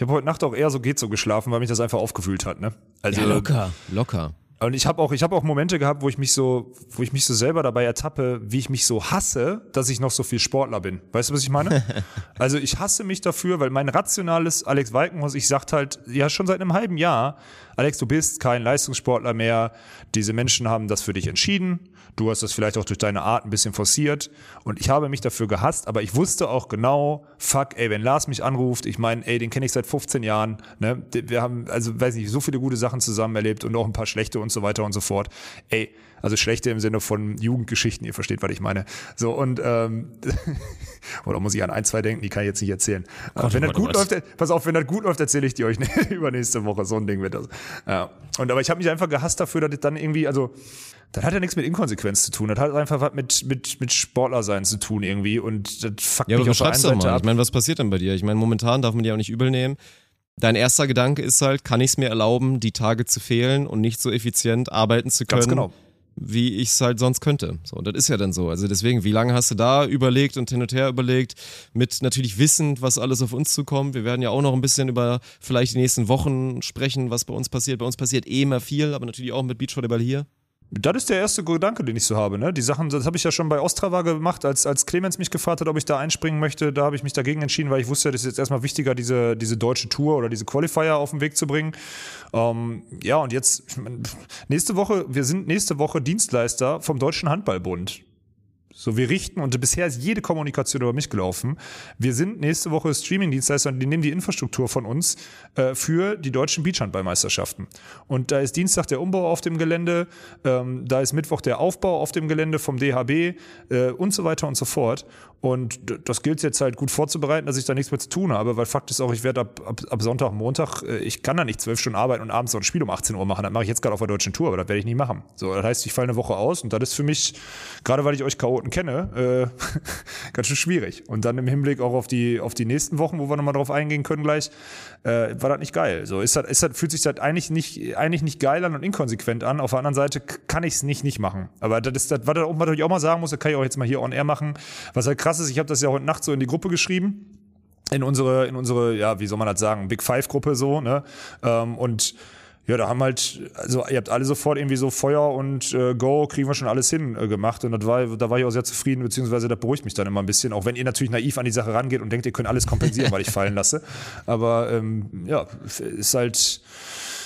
habe heute Nacht auch eher so geht so geschlafen, weil mich das einfach aufgewühlt hat, ne? Also, ja, locker. Und ich habe auch Momente gehabt, wo ich mich so selber dabei ertappe, wie ich mich so hasse, dass ich noch so viel Sportler bin. Weißt du, was ich meine? Also ich hasse mich dafür, weil mein rationales Alex Walkenhorst, ich sagt halt, ja schon seit einem halben Jahr, Alex, du bist kein Leistungssportler mehr, diese Menschen haben das für dich entschieden, du hast das vielleicht auch durch deine Art ein bisschen forciert und ich habe mich dafür gehasst, aber ich wusste auch genau, fuck, ey, wenn Lars mich anruft, ich meine, ey, den kenne ich seit 15 Jahren, ne? Wir haben, also weiß nicht, so viele gute Sachen zusammen erlebt und auch ein paar schlechte und so weiter und so fort. Ey, also schlechte im Sinne von Jugendgeschichten, ihr versteht, was ich meine. So und oder muss ich an ein, zwei denken, die kann ich jetzt nicht erzählen. Wenn das gut läuft, erzähle ich die euch übernächste Woche, so ein Ding wird das. Ja. Und aber ich habe mich einfach gehasst dafür, dass ich dann irgendwie, also das hat ja nichts mit Inkonsequenz zu tun, das hat einfach was mit Sportlersein zu tun irgendwie und das fuckt mich auf der einen Seite ab. Ich meine, was passiert denn bei dir? Ich meine, momentan darf man dir auch nicht übel nehmen. Dein erster Gedanke ist halt, kann ich es mir erlauben, die Tage zu fehlen und nicht so effizient arbeiten zu können, wie ich es halt sonst könnte. So, und das ist ja dann so. Also deswegen, wie lange hast du da überlegt und hin und her überlegt, mit natürlich wissend, was alles auf uns zukommt. Wir werden ja auch noch ein bisschen über vielleicht die nächsten Wochen sprechen, was bei uns passiert. Bei uns passiert eh immer viel, aber natürlich auch mit Beachvolleyball hier. Das ist der erste Gedanke, den ich so habe, ne? Die Sachen, das habe ich ja schon bei Ostrava gemacht, als Clemens mich gefragt hat, ob ich da einspringen möchte, da habe ich mich dagegen entschieden, weil ich wusste, das ist jetzt erstmal wichtiger, diese deutsche Tour oder diese Qualifier auf den Weg zu bringen. Ja, und jetzt, ich meine, wir sind nächste Woche Dienstleister vom Deutschen Handballbund. So, wir richten, und bisher ist jede Kommunikation über mich gelaufen, wir sind nächste Woche Streaming-Dienstleister und die nehmen die Infrastruktur von uns für die deutschen Beachhandballmeisterschaften. Und da ist Dienstag der Umbau auf dem Gelände, da ist Mittwoch der Aufbau auf dem Gelände vom DHB und so weiter und so fort. Und das gilt jetzt halt gut vorzubereiten, dass ich da nichts mehr zu tun habe, weil Fakt ist auch, ich werde ab Sonntag, Montag, ich kann da nicht 12 Stunden arbeiten und abends noch ein Spiel um 18 Uhr machen. Das mache ich jetzt gerade auf der deutschen Tour, aber das werde ich nie machen. So, das heißt, ich falle eine Woche aus und das ist für mich, gerade weil ich euch Chaoten kenne, ganz schön schwierig. Und dann im Hinblick auch auf die nächsten Wochen, wo wir nochmal drauf eingehen können gleich, war das nicht geil. So, fühlt sich das eigentlich nicht geil an und inkonsequent an. Auf der anderen Seite kann ich es nicht machen. Aber was ich auch mal sagen muss, das kann ich auch jetzt mal hier on air machen, was halt krass ist, ich habe das ja heute Nacht so in die Gruppe geschrieben, in unsere, ja, wie soll man das sagen, Big Five-Gruppe so, ne? Und ja, da haben halt, also ihr habt alle sofort irgendwie so Feuer und Go, kriegen wir schon alles hin gemacht und da war ich auch sehr zufrieden, beziehungsweise das beruhigt mich dann immer ein bisschen, auch wenn ihr natürlich naiv an die Sache rangeht und denkt, ihr könnt alles kompensieren, weil ich fallen lasse, aber ja, ist halt,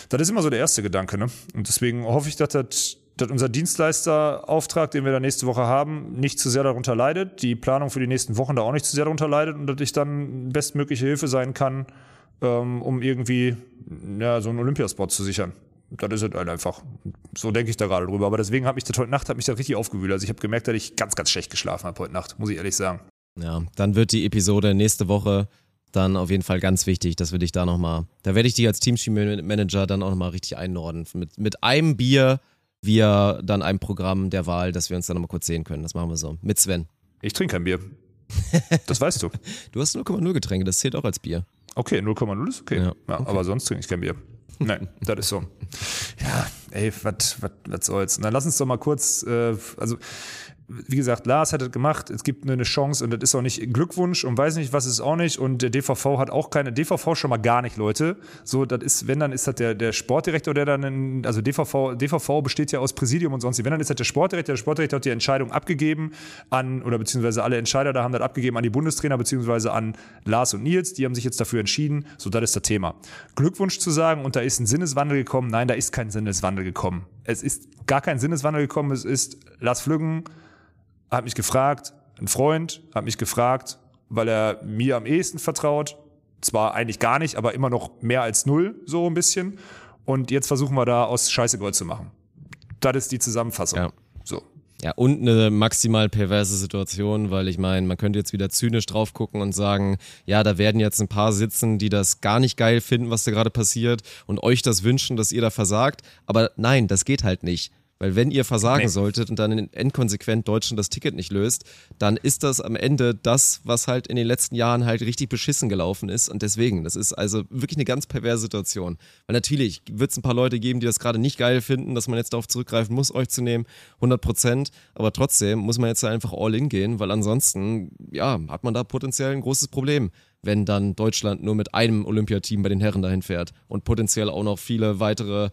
das ist immer so der erste Gedanke, ne? Und deswegen hoffe ich, dass unser Dienstleisterauftrag, den wir da nächste Woche haben, nicht zu sehr darunter leidet, die Planung für die nächsten Wochen da auch nicht zu sehr darunter leidet und dass ich dann bestmögliche Hilfe sein kann, um irgendwie ja, so einen Olympiaspot zu sichern. Das ist halt einfach. So denke ich da gerade drüber. Aber deswegen hat mich da richtig aufgewühlt. Also ich habe gemerkt, dass ich ganz, ganz schlecht geschlafen habe heute Nacht, muss ich ehrlich sagen. Ja, dann wird die Episode nächste Woche dann auf jeden Fall ganz wichtig, dass wir dich da nochmal, da werde ich dich als Teamspeed-Manager dann auch nochmal richtig einordnen. Mit einem Bier wir dann ein Programm der Wahl, dass wir uns dann nochmal kurz sehen können. Das machen wir so. Mit Sven. Ich trinke kein Bier. Das weißt du. Du hast 0,0 Getränke, das zählt auch als Bier. Okay, 0,0 ist okay. Ja, okay. Ja, aber sonst trinke ich kein Bier. Nein, das ist so. Ja, ey, was soll's. Und dann lass uns doch mal kurz, also wie gesagt, Lars hat das gemacht, es gibt eine Chance und das ist auch nicht Glückwunsch und weiß nicht, was ist auch nicht und der DVV hat auch keine, DVV schon mal gar nicht, Leute, so, das ist, wenn dann ist das der Sportdirektor, der dann, also DVV besteht ja aus Präsidium und sonst, wenn dann ist das der Sportdirektor hat die Entscheidung abgegeben an, oder beziehungsweise alle Entscheider da haben das abgegeben an die Bundestrainer, beziehungsweise an Lars und Nils, die haben sich jetzt dafür entschieden, so, das ist das Thema. Glückwunsch zu sagen und da ist ein Sinneswandel gekommen, nein, da ist kein Sinneswandel gekommen, es ist gar kein Sinneswandel gekommen, es ist Lars Flüggen, hat mich gefragt, Ein Freund hat mich gefragt, weil er mir am ehesten vertraut. Zwar eigentlich gar nicht, aber immer noch mehr als null, so ein bisschen. Und jetzt versuchen wir da aus Scheiße Gold zu machen. Das ist die Zusammenfassung. Ja. So. Ja, und eine maximal perverse Situation, weil ich meine, man könnte jetzt wieder zynisch drauf gucken und sagen, ja, da werden jetzt ein paar sitzen, die das gar nicht geil finden, was da gerade passiert und euch das wünschen, dass ihr da versagt. Aber nein, das geht halt nicht. Weil wenn ihr versagen solltet und dann endkonsequent Deutschland das Ticket nicht löst, dann ist das am Ende das, was halt in den letzten Jahren halt richtig beschissen gelaufen ist. Und deswegen, das ist also wirklich eine ganz perverse Situation. Weil natürlich wird es ein paar Leute geben, die das gerade nicht geil finden, dass man jetzt darauf zurückgreifen muss, euch zu nehmen, 100%. Aber trotzdem muss man jetzt einfach all in gehen, weil ansonsten, ja, hat man da potenziell ein großes Problem, wenn dann Deutschland nur mit einem Olympiateam bei den Herren dahin fährt und potenziell auch noch viele weitere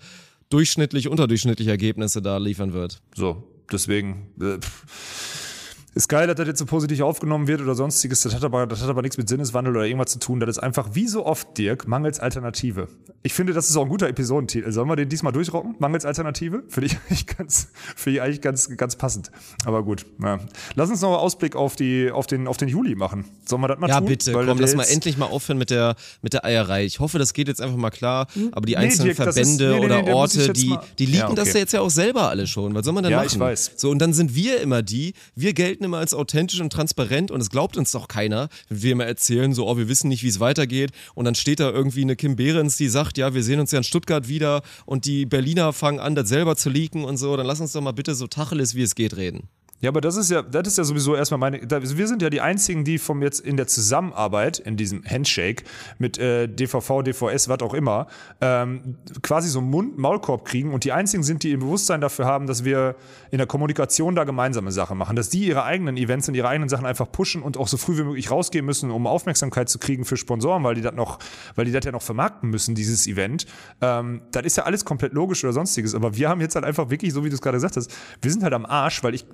durchschnittlich, unterdurchschnittliche Ergebnisse da liefern wird. So, deswegen ist geil, dass das jetzt so positiv aufgenommen wird oder sonstiges. Das hat aber nichts mit Sinneswandel oder irgendwas zu tun. Das ist einfach, wie so oft, Dirk, mangels Alternative. Ich finde, das ist auch ein guter Episodentitel. Sollen wir den diesmal durchrocken? Mangels Alternative? Finde ich eigentlich ganz passend. Aber gut. Ja. Lass uns noch einen Ausblick auf den Juli machen. Sollen wir das mal tun? Ja, bitte. Weil komm, lass mal endlich mal aufhören mit der Eierei. Ich hoffe, das geht jetzt einfach mal klar. Aber die einzelnen Dirk, Verbänände oder Orte, die liegen das ja jetzt ja auch selber alle schon. Was soll man denn machen? Ja, ich weiß. So, und dann sind wir immer wir gelten immer als authentisch und transparent und es glaubt uns doch keiner, wenn wir immer erzählen, so, wir wissen nicht, wie es weitergeht und dann steht da irgendwie eine Kim Behrens, die sagt, ja, wir sehen uns ja in Stuttgart wieder und die Berliner fangen an, das selber zu leaken und so, dann lass uns doch mal bitte so Tacheles, wie es geht, reden. Ja, aber das ist ja sowieso erstmal wir sind ja die einzigen, die vom jetzt in der Zusammenarbeit, in diesem Handshake mit DVV, DVS, was auch immer, quasi so einen Mund-Maulkorb kriegen und die einzigen sind, die ein Bewusstsein dafür haben, dass wir in der Kommunikation da gemeinsame Sachen machen, dass die ihre eigenen Events und ihre eigenen Sachen einfach pushen und auch so früh wie möglich rausgehen müssen, um Aufmerksamkeit zu kriegen für Sponsoren, weil die das ja noch vermarkten müssen, dieses Event. Das ist ja alles komplett logisch oder sonstiges, aber wir haben jetzt halt einfach wirklich, so wie du es gerade gesagt hast, wir sind halt am Arsch, weil ich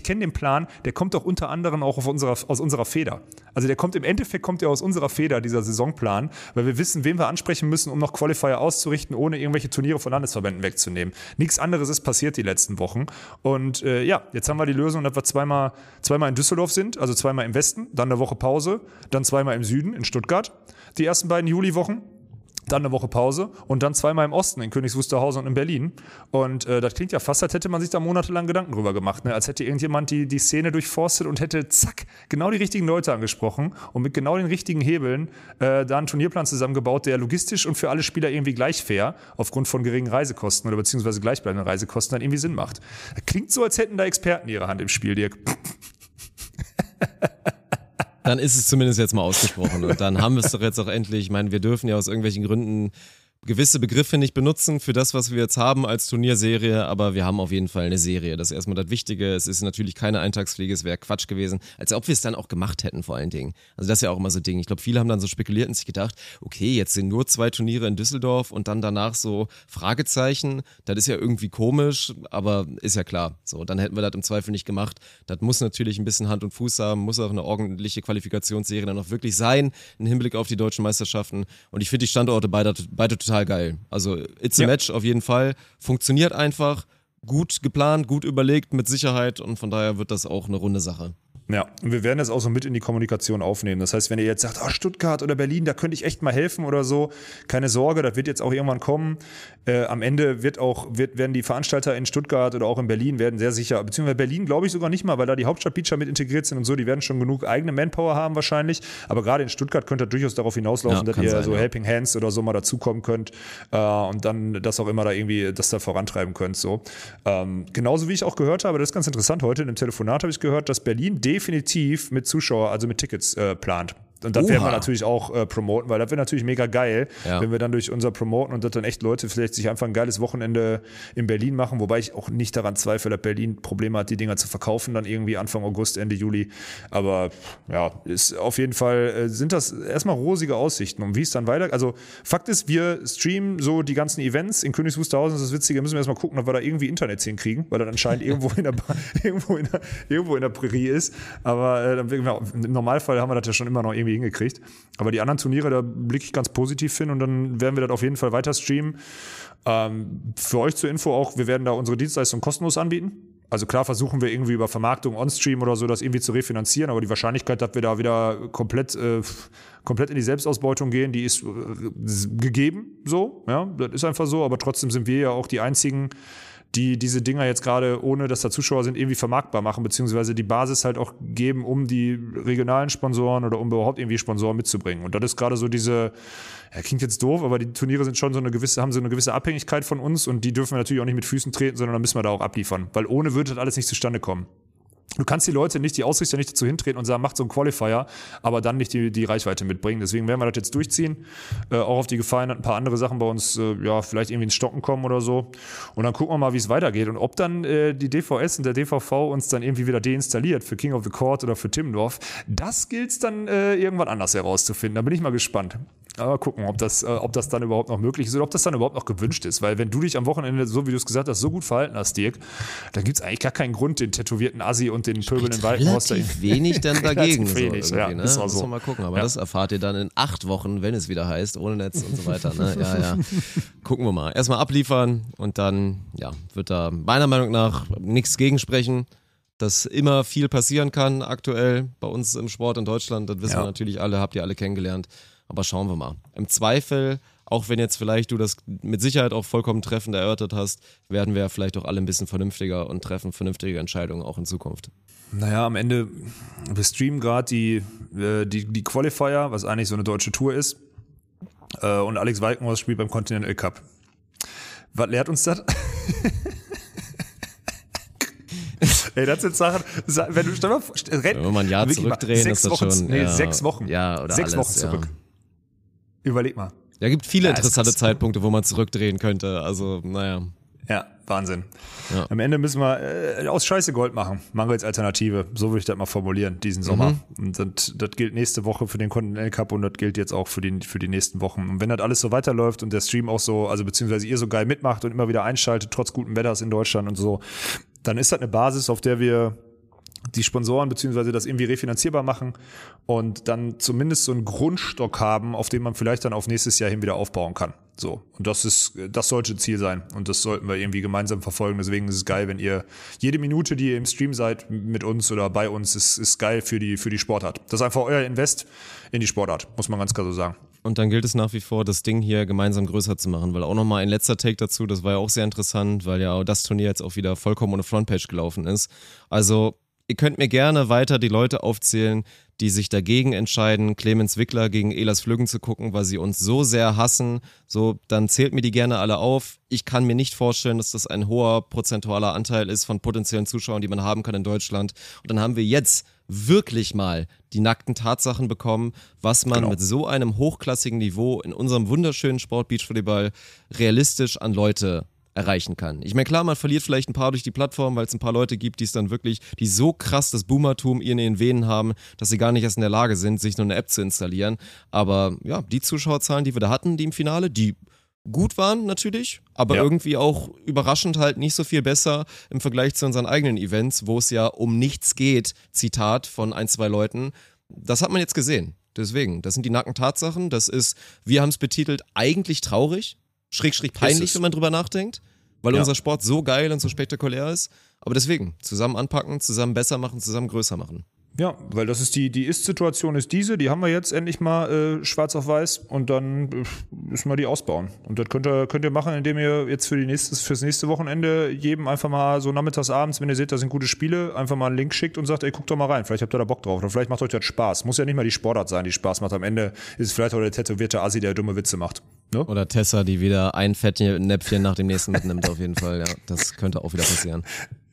kenne den Plan, der kommt doch unter anderem auch aus unserer Feder. Also im Endeffekt kommt der aus unserer Feder, dieser Saisonplan, weil wir wissen, wen wir ansprechen müssen, um noch Qualifier auszurichten, ohne irgendwelche Turniere von Landesverbänden wegzunehmen. Nichts anderes ist passiert die letzten Wochen. Und jetzt haben wir die Lösung, dass wir zweimal in Düsseldorf sind, also zweimal im Westen, dann eine Woche Pause, dann zweimal im Süden, in Stuttgart, die ersten beiden Juliwochen. Dann eine Woche Pause und dann zweimal im Osten, in Königs Wusterhausen und in Berlin. Und das klingt ja fast, als hätte man sich da monatelang Gedanken drüber gemacht, ne? Als hätte irgendjemand die Szene durchforstet und hätte, zack, genau die richtigen Leute angesprochen und mit genau den richtigen Hebeln da einen Turnierplan zusammengebaut, der logistisch und für alle Spieler irgendwie gleich fair, aufgrund von geringen Reisekosten oder beziehungsweise gleichbleibenden Reisekosten, dann irgendwie Sinn macht. Das klingt so, als hätten da Experten ihre Hand im Spiel, Dirk. Dann ist es zumindest jetzt mal ausgesprochen und dann haben wir es doch jetzt auch endlich. Ich meine, wir dürfen ja aus irgendwelchen Gründen gewisse Begriffe nicht benutzen für das, was wir jetzt haben als Turnierserie, aber wir haben auf jeden Fall eine Serie. Das ist erstmal das Wichtige. Es ist natürlich keine Eintagsfliege, es wäre Quatsch gewesen, als ob wir es dann auch gemacht hätten vor allen Dingen. Also das ist ja auch immer so ein Ding. Ich glaube, viele haben dann so spekuliert und sich gedacht, okay, jetzt sind nur 2 Turniere in Düsseldorf und dann danach so Fragezeichen. Das ist ja irgendwie komisch, aber ist ja klar. So, dann hätten wir das im Zweifel nicht gemacht. Das muss natürlich ein bisschen Hand und Fuß haben, muss auch eine ordentliche Qualifikationsserie dann auch wirklich sein, im Hinblick auf die deutschen Meisterschaften. Und ich finde die Standorte beide total geil. Also it's a match auf jeden Fall. Funktioniert einfach. Gut geplant, gut überlegt, mit Sicherheit und von daher wird das auch eine runde Sache. Ja, und wir werden das auch so mit in die Kommunikation aufnehmen. Das heißt, wenn ihr jetzt sagt, Stuttgart oder Berlin, da könnte ich echt mal helfen oder so, keine Sorge, das wird jetzt auch irgendwann kommen. Am Ende werden die Veranstalter in Stuttgart oder auch in Berlin werden sehr sicher, beziehungsweise Berlin glaube ich sogar nicht mal, weil da die Hauptstadtbeacher mit integriert sind und so, die werden schon genug eigene Manpower haben wahrscheinlich, aber gerade in Stuttgart könnte das durchaus darauf hinauslaufen, ja, dass ihr so Helping Hands oder so mal dazukommen könnt und dann das auch immer da irgendwie, das da vorantreiben könnt, so. Genauso wie ich auch gehört habe, das ist ganz interessant, heute in dem Telefonat habe ich gehört, dass Berlin definitiv mit Zuschauer, also mit Tickets plant. Und das werden wir natürlich auch promoten, weil das wäre natürlich mega geil, wenn wir dann durch unser Promoten und das dann echt Leute vielleicht sich einfach ein geiles Wochenende in Berlin machen, wobei ich auch nicht daran zweifle, dass Berlin Probleme hat, die Dinger zu verkaufen, dann irgendwie Anfang August, Ende Juli. Aber ja, ist auf jeden Fall, sind das erstmal rosige Aussichten. Und wie es dann weiter, also Fakt ist, wir streamen so die ganzen Events in Königs Wusterhausen, das ist das Witzige, müssen wir erstmal gucken, ob wir da irgendwie Internet hinkriegen, weil das anscheinend irgendwo in der Prärie ist. Aber im Normalfall haben wir das ja schon immer noch irgendwie hingekriegt. Aber die anderen Turniere, da blicke ich ganz positiv hin und dann werden wir das auf jeden Fall weiter streamen. Für euch zur Info auch, wir werden da unsere Dienstleistung kostenlos anbieten. Also klar versuchen wir irgendwie über Vermarktung on-stream oder so das irgendwie zu refinanzieren, aber die Wahrscheinlichkeit, dass wir da wieder komplett in die Selbstausbeutung gehen, die ist gegeben, so, ja, das ist einfach so, aber trotzdem sind wir ja auch die einzigen, die diese Dinger jetzt gerade, ohne dass da Zuschauer sind, irgendwie vermarktbar machen, beziehungsweise die Basis halt auch geben, um die regionalen Sponsoren oder um überhaupt irgendwie Sponsoren mitzubringen. Und das ist gerade so diese, ja, klingt jetzt doof, aber die Turniere sind schon so eine gewisse, haben so eine gewisse Abhängigkeit von uns und die dürfen wir natürlich auch nicht mit Füßen treten, sondern da müssen wir da auch abliefern, weil ohne würde das alles nicht zustande kommen. Du kannst die Leute nicht, die Ausrichter nicht dazu hintreten und sagen, macht so einen Qualifier, aber dann nicht die Reichweite mitbringen. Deswegen werden wir das jetzt durchziehen. Auch auf die Gefahr, dass ein paar andere Sachen bei uns ja vielleicht irgendwie ins Stocken kommen oder so. Und dann gucken wir mal, wie es weitergeht. Und ob dann die DVS und der DVV uns dann irgendwie wieder deinstalliert für King of the Court oder für Timmendorf, das gilt es dann irgendwann anders herauszufinden. Da bin ich mal gespannt. Aber gucken, ob das dann überhaupt noch möglich ist oder ob das dann überhaupt noch gewünscht ist. Weil wenn du dich am Wochenende, so wie du es gesagt hast, so gut verhalten hast, Dirk, dann gibt es eigentlich gar keinen Grund, den tätowierten Assi und den Pöbel in Walkenhorst wenig dann dagegen. Wenig, so ja, ne? Ist auch so. Mal gucken. Aber ja, das erfahrt ihr dann in 8 Wochen, wenn es wieder heißt, ohne Netz und so weiter. Ne? Ja, ja. Gucken wir mal. Erstmal abliefern und dann ja, wird da meiner Meinung nach nichts gegensprechen, dass immer viel passieren kann aktuell bei uns im Sport in Deutschland. Das wissen wir natürlich alle, habt ihr alle kennengelernt. Aber schauen wir mal. Im Zweifel, auch wenn jetzt vielleicht du das mit Sicherheit auch vollkommen treffend erörtert hast, werden wir vielleicht auch alle ein bisschen vernünftiger und treffen vernünftige Entscheidungen auch in Zukunft. Naja, am Ende, wir streamen gerade die Qualifier, was eigentlich so eine deutsche Tour ist. Und Alex Walkenhorst spielt beim Continental Cup. Was lehrt uns das? Ey, das sind Sachen, wenn du wenn man ein Jahr zurückdrehen, ist das Wochen, schon... Nee, 6 Wochen. Ja, oder 6 Wochen zurück. Ja. Überleg mal. Ja, gibt viele interessante Zeitpunkte, wo man zurückdrehen könnte. Also, naja. Ja, Wahnsinn. Ja. Am Ende müssen wir aus Scheiße Gold machen. Mangels-Alternative. So würde ich das mal formulieren, diesen Sommer. Und das gilt nächste Woche für den Continental Cup und das gilt jetzt auch für die nächsten Wochen. Und wenn das alles so weiterläuft und der Stream auch so, also beziehungsweise ihr so geil mitmacht und immer wieder einschaltet, trotz guten Wetters in Deutschland und so, dann ist das eine Basis, auf der wir die Sponsoren beziehungsweise das irgendwie refinanzierbar machen und dann zumindest so einen Grundstock haben, auf den man vielleicht dann auf nächstes Jahr hin wieder aufbauen kann. So. Und das sollte Ziel sein. Und das sollten wir irgendwie gemeinsam verfolgen. Deswegen ist es geil, wenn ihr jede Minute, die ihr im Stream seid, mit uns oder bei uns, ist geil für die Sportart. Das ist einfach euer Invest in die Sportart, muss man ganz klar so sagen. Und dann gilt es nach wie vor, das Ding hier gemeinsam größer zu machen, weil auch nochmal ein letzter Take dazu, das war ja auch sehr interessant, weil ja das Turnier jetzt auch wieder vollkommen ohne Frontpage gelaufen ist. Also ihr könnt mir gerne weiter die Leute aufzählen, die sich dagegen entscheiden, Clemens Wickler gegen Elias Flüggen zu gucken, weil sie uns so sehr hassen, so, dann zählt mir die gerne alle auf. Ich kann mir nicht vorstellen, dass das ein hoher prozentualer Anteil ist von potenziellen Zuschauern, die man haben kann in Deutschland. Und dann haben wir jetzt wirklich mal die nackten Tatsachen bekommen, was man mit so einem hochklassigen Niveau in unserem wunderschönen Sport Beachvolleyball realistisch an Leute erreichen kann. Ich meine, klar, man verliert vielleicht ein paar durch die Plattform, weil es ein paar Leute gibt, die es dann wirklich, die so krass das Boomertum in ihren Venen haben, dass sie gar nicht erst in der Lage sind, sich nur eine App zu installieren. Aber ja, die Zuschauerzahlen, die wir da hatten, die im Finale, die gut waren natürlich, aber irgendwie auch überraschend halt nicht so viel besser im Vergleich zu unseren eigenen Events, wo es ja um nichts geht, Zitat von 1, 2 Leuten. Das hat man jetzt gesehen. Deswegen, das sind die nackten Tatsachen. Das ist, wir haben es betitelt, eigentlich traurig, schräg peinlich, wenn man drüber nachdenkt, weil unser Sport so geil und so spektakulär ist. Aber deswegen, zusammen anpacken, zusammen besser machen, zusammen größer machen. Ja, weil das ist die Ist-Situation ist diese, die haben wir jetzt endlich mal schwarz auf weiß und dann müssen wir die ausbauen. Und das könnt ihr machen, indem ihr jetzt fürs nächste Wochenende jedem einfach mal so nachmittags, abends, wenn ihr seht, da sind gute Spiele, einfach mal einen Link schickt und sagt, ey, guckt doch mal rein, vielleicht habt ihr da Bock drauf oder vielleicht macht euch das Spaß. Muss ja nicht mal die Sportart sein, die Spaß macht. Am Ende ist es vielleicht auch der tätowierte Assi, der dumme Witze macht. Ne? Oder Tessa, die wieder ein Fettnäpfchen nach dem nächsten mitnimmt auf jeden Fall. Ja, das könnte auch wieder passieren.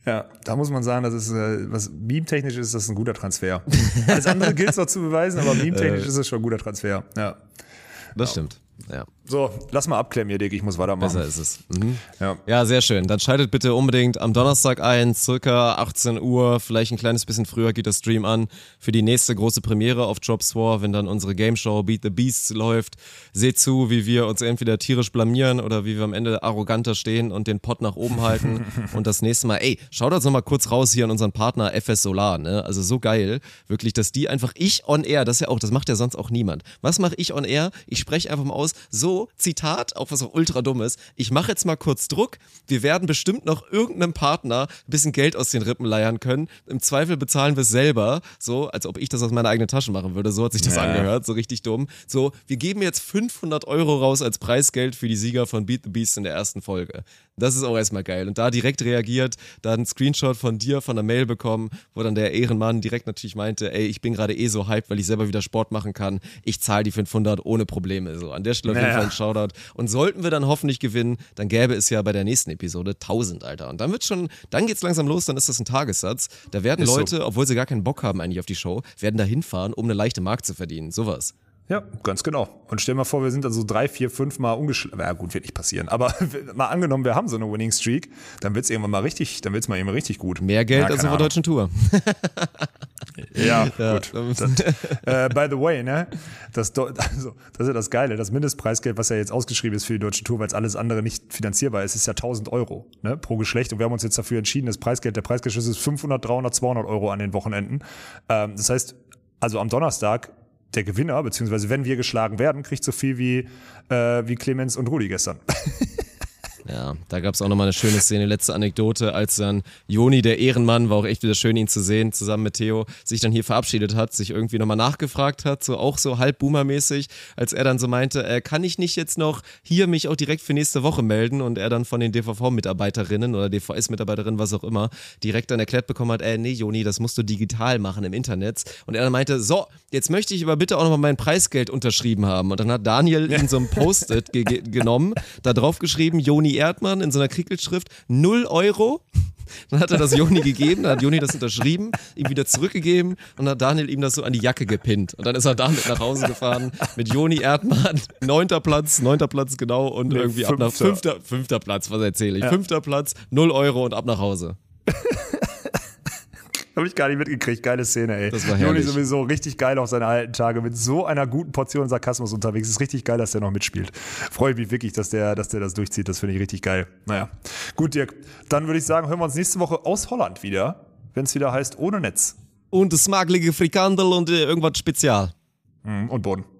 Ja, da muss man sagen, das ist, was meme-technisch ist, das ist ein guter Transfer. Alles andere gilt es noch zu beweisen, aber meme-technisch ist es schon ein guter Transfer. Ja. Das stimmt. Ja. So, lass mal abklemmen hier, Dick, ich muss weitermachen. Besser ist es. Mhm. Ja, sehr schön. Dann schaltet bitte unbedingt am Donnerstag ein, circa 18 Uhr, vielleicht ein kleines bisschen früher geht der Stream an, für die nächste große Premiere auf Jobs4, wenn dann unsere Gameshow Beat the Beast läuft. Seht zu, wie wir uns entweder tierisch blamieren oder wie wir am Ende arroganter stehen und den Pott nach oben halten. Und das nächste Mal, ey, schaut uns nochmal kurz raus hier an unseren Partner FS Solar, ne? Also so geil, wirklich, dass die einfach, ich on air, das macht ja sonst auch niemand. Was mache ich on air? Ich spreche einfach mal aus, raus, so, Zitat, auch was auch ultra dumm ist, ich mache jetzt mal kurz Druck, wir werden bestimmt noch irgendeinem Partner ein bisschen Geld aus den Rippen leiern können, im Zweifel bezahlen wir es selber, so, als ob ich das aus meiner eigenen Tasche machen würde, so hat sich das angehört, so richtig dumm, so, wir geben jetzt 500 € raus als Preisgeld für die Sieger von Beat the Beast in der ersten Folge. Das ist auch erstmal geil. Und da direkt reagiert, da einen Screenshot von dir, von der Mail bekommen, wo dann der Ehrenmann direkt natürlich meinte, ey, ich bin gerade eh so hyped, weil ich selber wieder Sport machen kann. Ich zahle die 500 ohne Probleme. So, an der Stelle auf jeden Fall ein Shoutout. Und sollten wir dann hoffentlich gewinnen, dann gäbe es ja bei der nächsten Episode 1000, Alter. Und dann wird schon, dann geht's langsam los, dann ist das ein Tagessatz. Da werden ist Leute, so, obwohl sie gar keinen Bock haben eigentlich auf die Show, werden da hinfahren, um eine leichte Mark zu verdienen. Sowas. Ja, ganz genau. Und stell dir mal vor, wir sind dann so 3, 4, 5 Mal ungeschlagen. Ja gut, wird nicht passieren. Aber mal angenommen, wir haben so eine Winning Streak, dann wird's irgendwann mal richtig, dann wird's mal eben richtig gut. Mehr Geld als auf der deutschen Tour. Ja, gut. Das, by the way, ne, das ist ja das Geile. Das Mindestpreisgeld, was ja jetzt ausgeschrieben ist für die deutsche Tour, weil es alles andere nicht finanzierbar ist, ist ja 1.000 €, ne, pro Geschlecht. Und wir haben uns jetzt dafür entschieden, das Preisgeld, der Preisgeschütz ist 500, 300, 200 € an den Wochenenden. Das heißt, also am Donnerstag, der Gewinner, beziehungsweise wenn wir geschlagen werden, kriegt so viel wie Clemens und Rudi gestern. Ja, da gab es auch nochmal eine schöne Szene, letzte Anekdote, als dann Joni, der Ehrenmann, war auch echt wieder schön, ihn zu sehen, zusammen mit Theo, sich dann hier verabschiedet hat, sich irgendwie nochmal nachgefragt hat, so auch so halb Boomer-mäßig, als er dann so meinte, kann ich nicht jetzt noch hier mich auch direkt für nächste Woche melden, und er dann von den DVV-Mitarbeiterinnen oder DVS-Mitarbeiterinnen, was auch immer, direkt dann erklärt bekommen hat, nee Joni, das musst du digital machen im Internet, und er dann meinte, so, jetzt möchte ich aber bitte auch nochmal mein Preisgeld unterschrieben haben, und dann hat Daniel in so einem Post-it genommen, da drauf geschrieben, Joni Erdmann in so einer Kriegelschrift 0 €. Dann hat er das Joni gegeben, dann hat Joni das unterschrieben, ihm wieder zurückgegeben, und dann hat Daniel ihm das so an die Jacke gepinnt. Und dann ist er damit nach Hause gefahren mit Joni Erdmann, 9. Platz genau, und irgendwie 5. ab nach 5. Platz, was erzähle ich? Ja. 5. Platz, 0 € und ab nach Hause. Habe ich gar nicht mitgekriegt. Geile Szene, ey. Das war herrlich. Joni sowieso richtig geil auf seine alten Tage, mit so einer guten Portion Sarkasmus unterwegs. Ist richtig geil, dass der noch mitspielt. Freue mich wirklich, dass der das durchzieht. Das finde ich richtig geil. Naja. Gut, Dirk. Dann würde ich sagen, hören wir uns nächste Woche aus Holland wieder, wenn es wieder heißt, ohne Netz. Und das magelige Frikandel und irgendwas Spezial. Und Boden.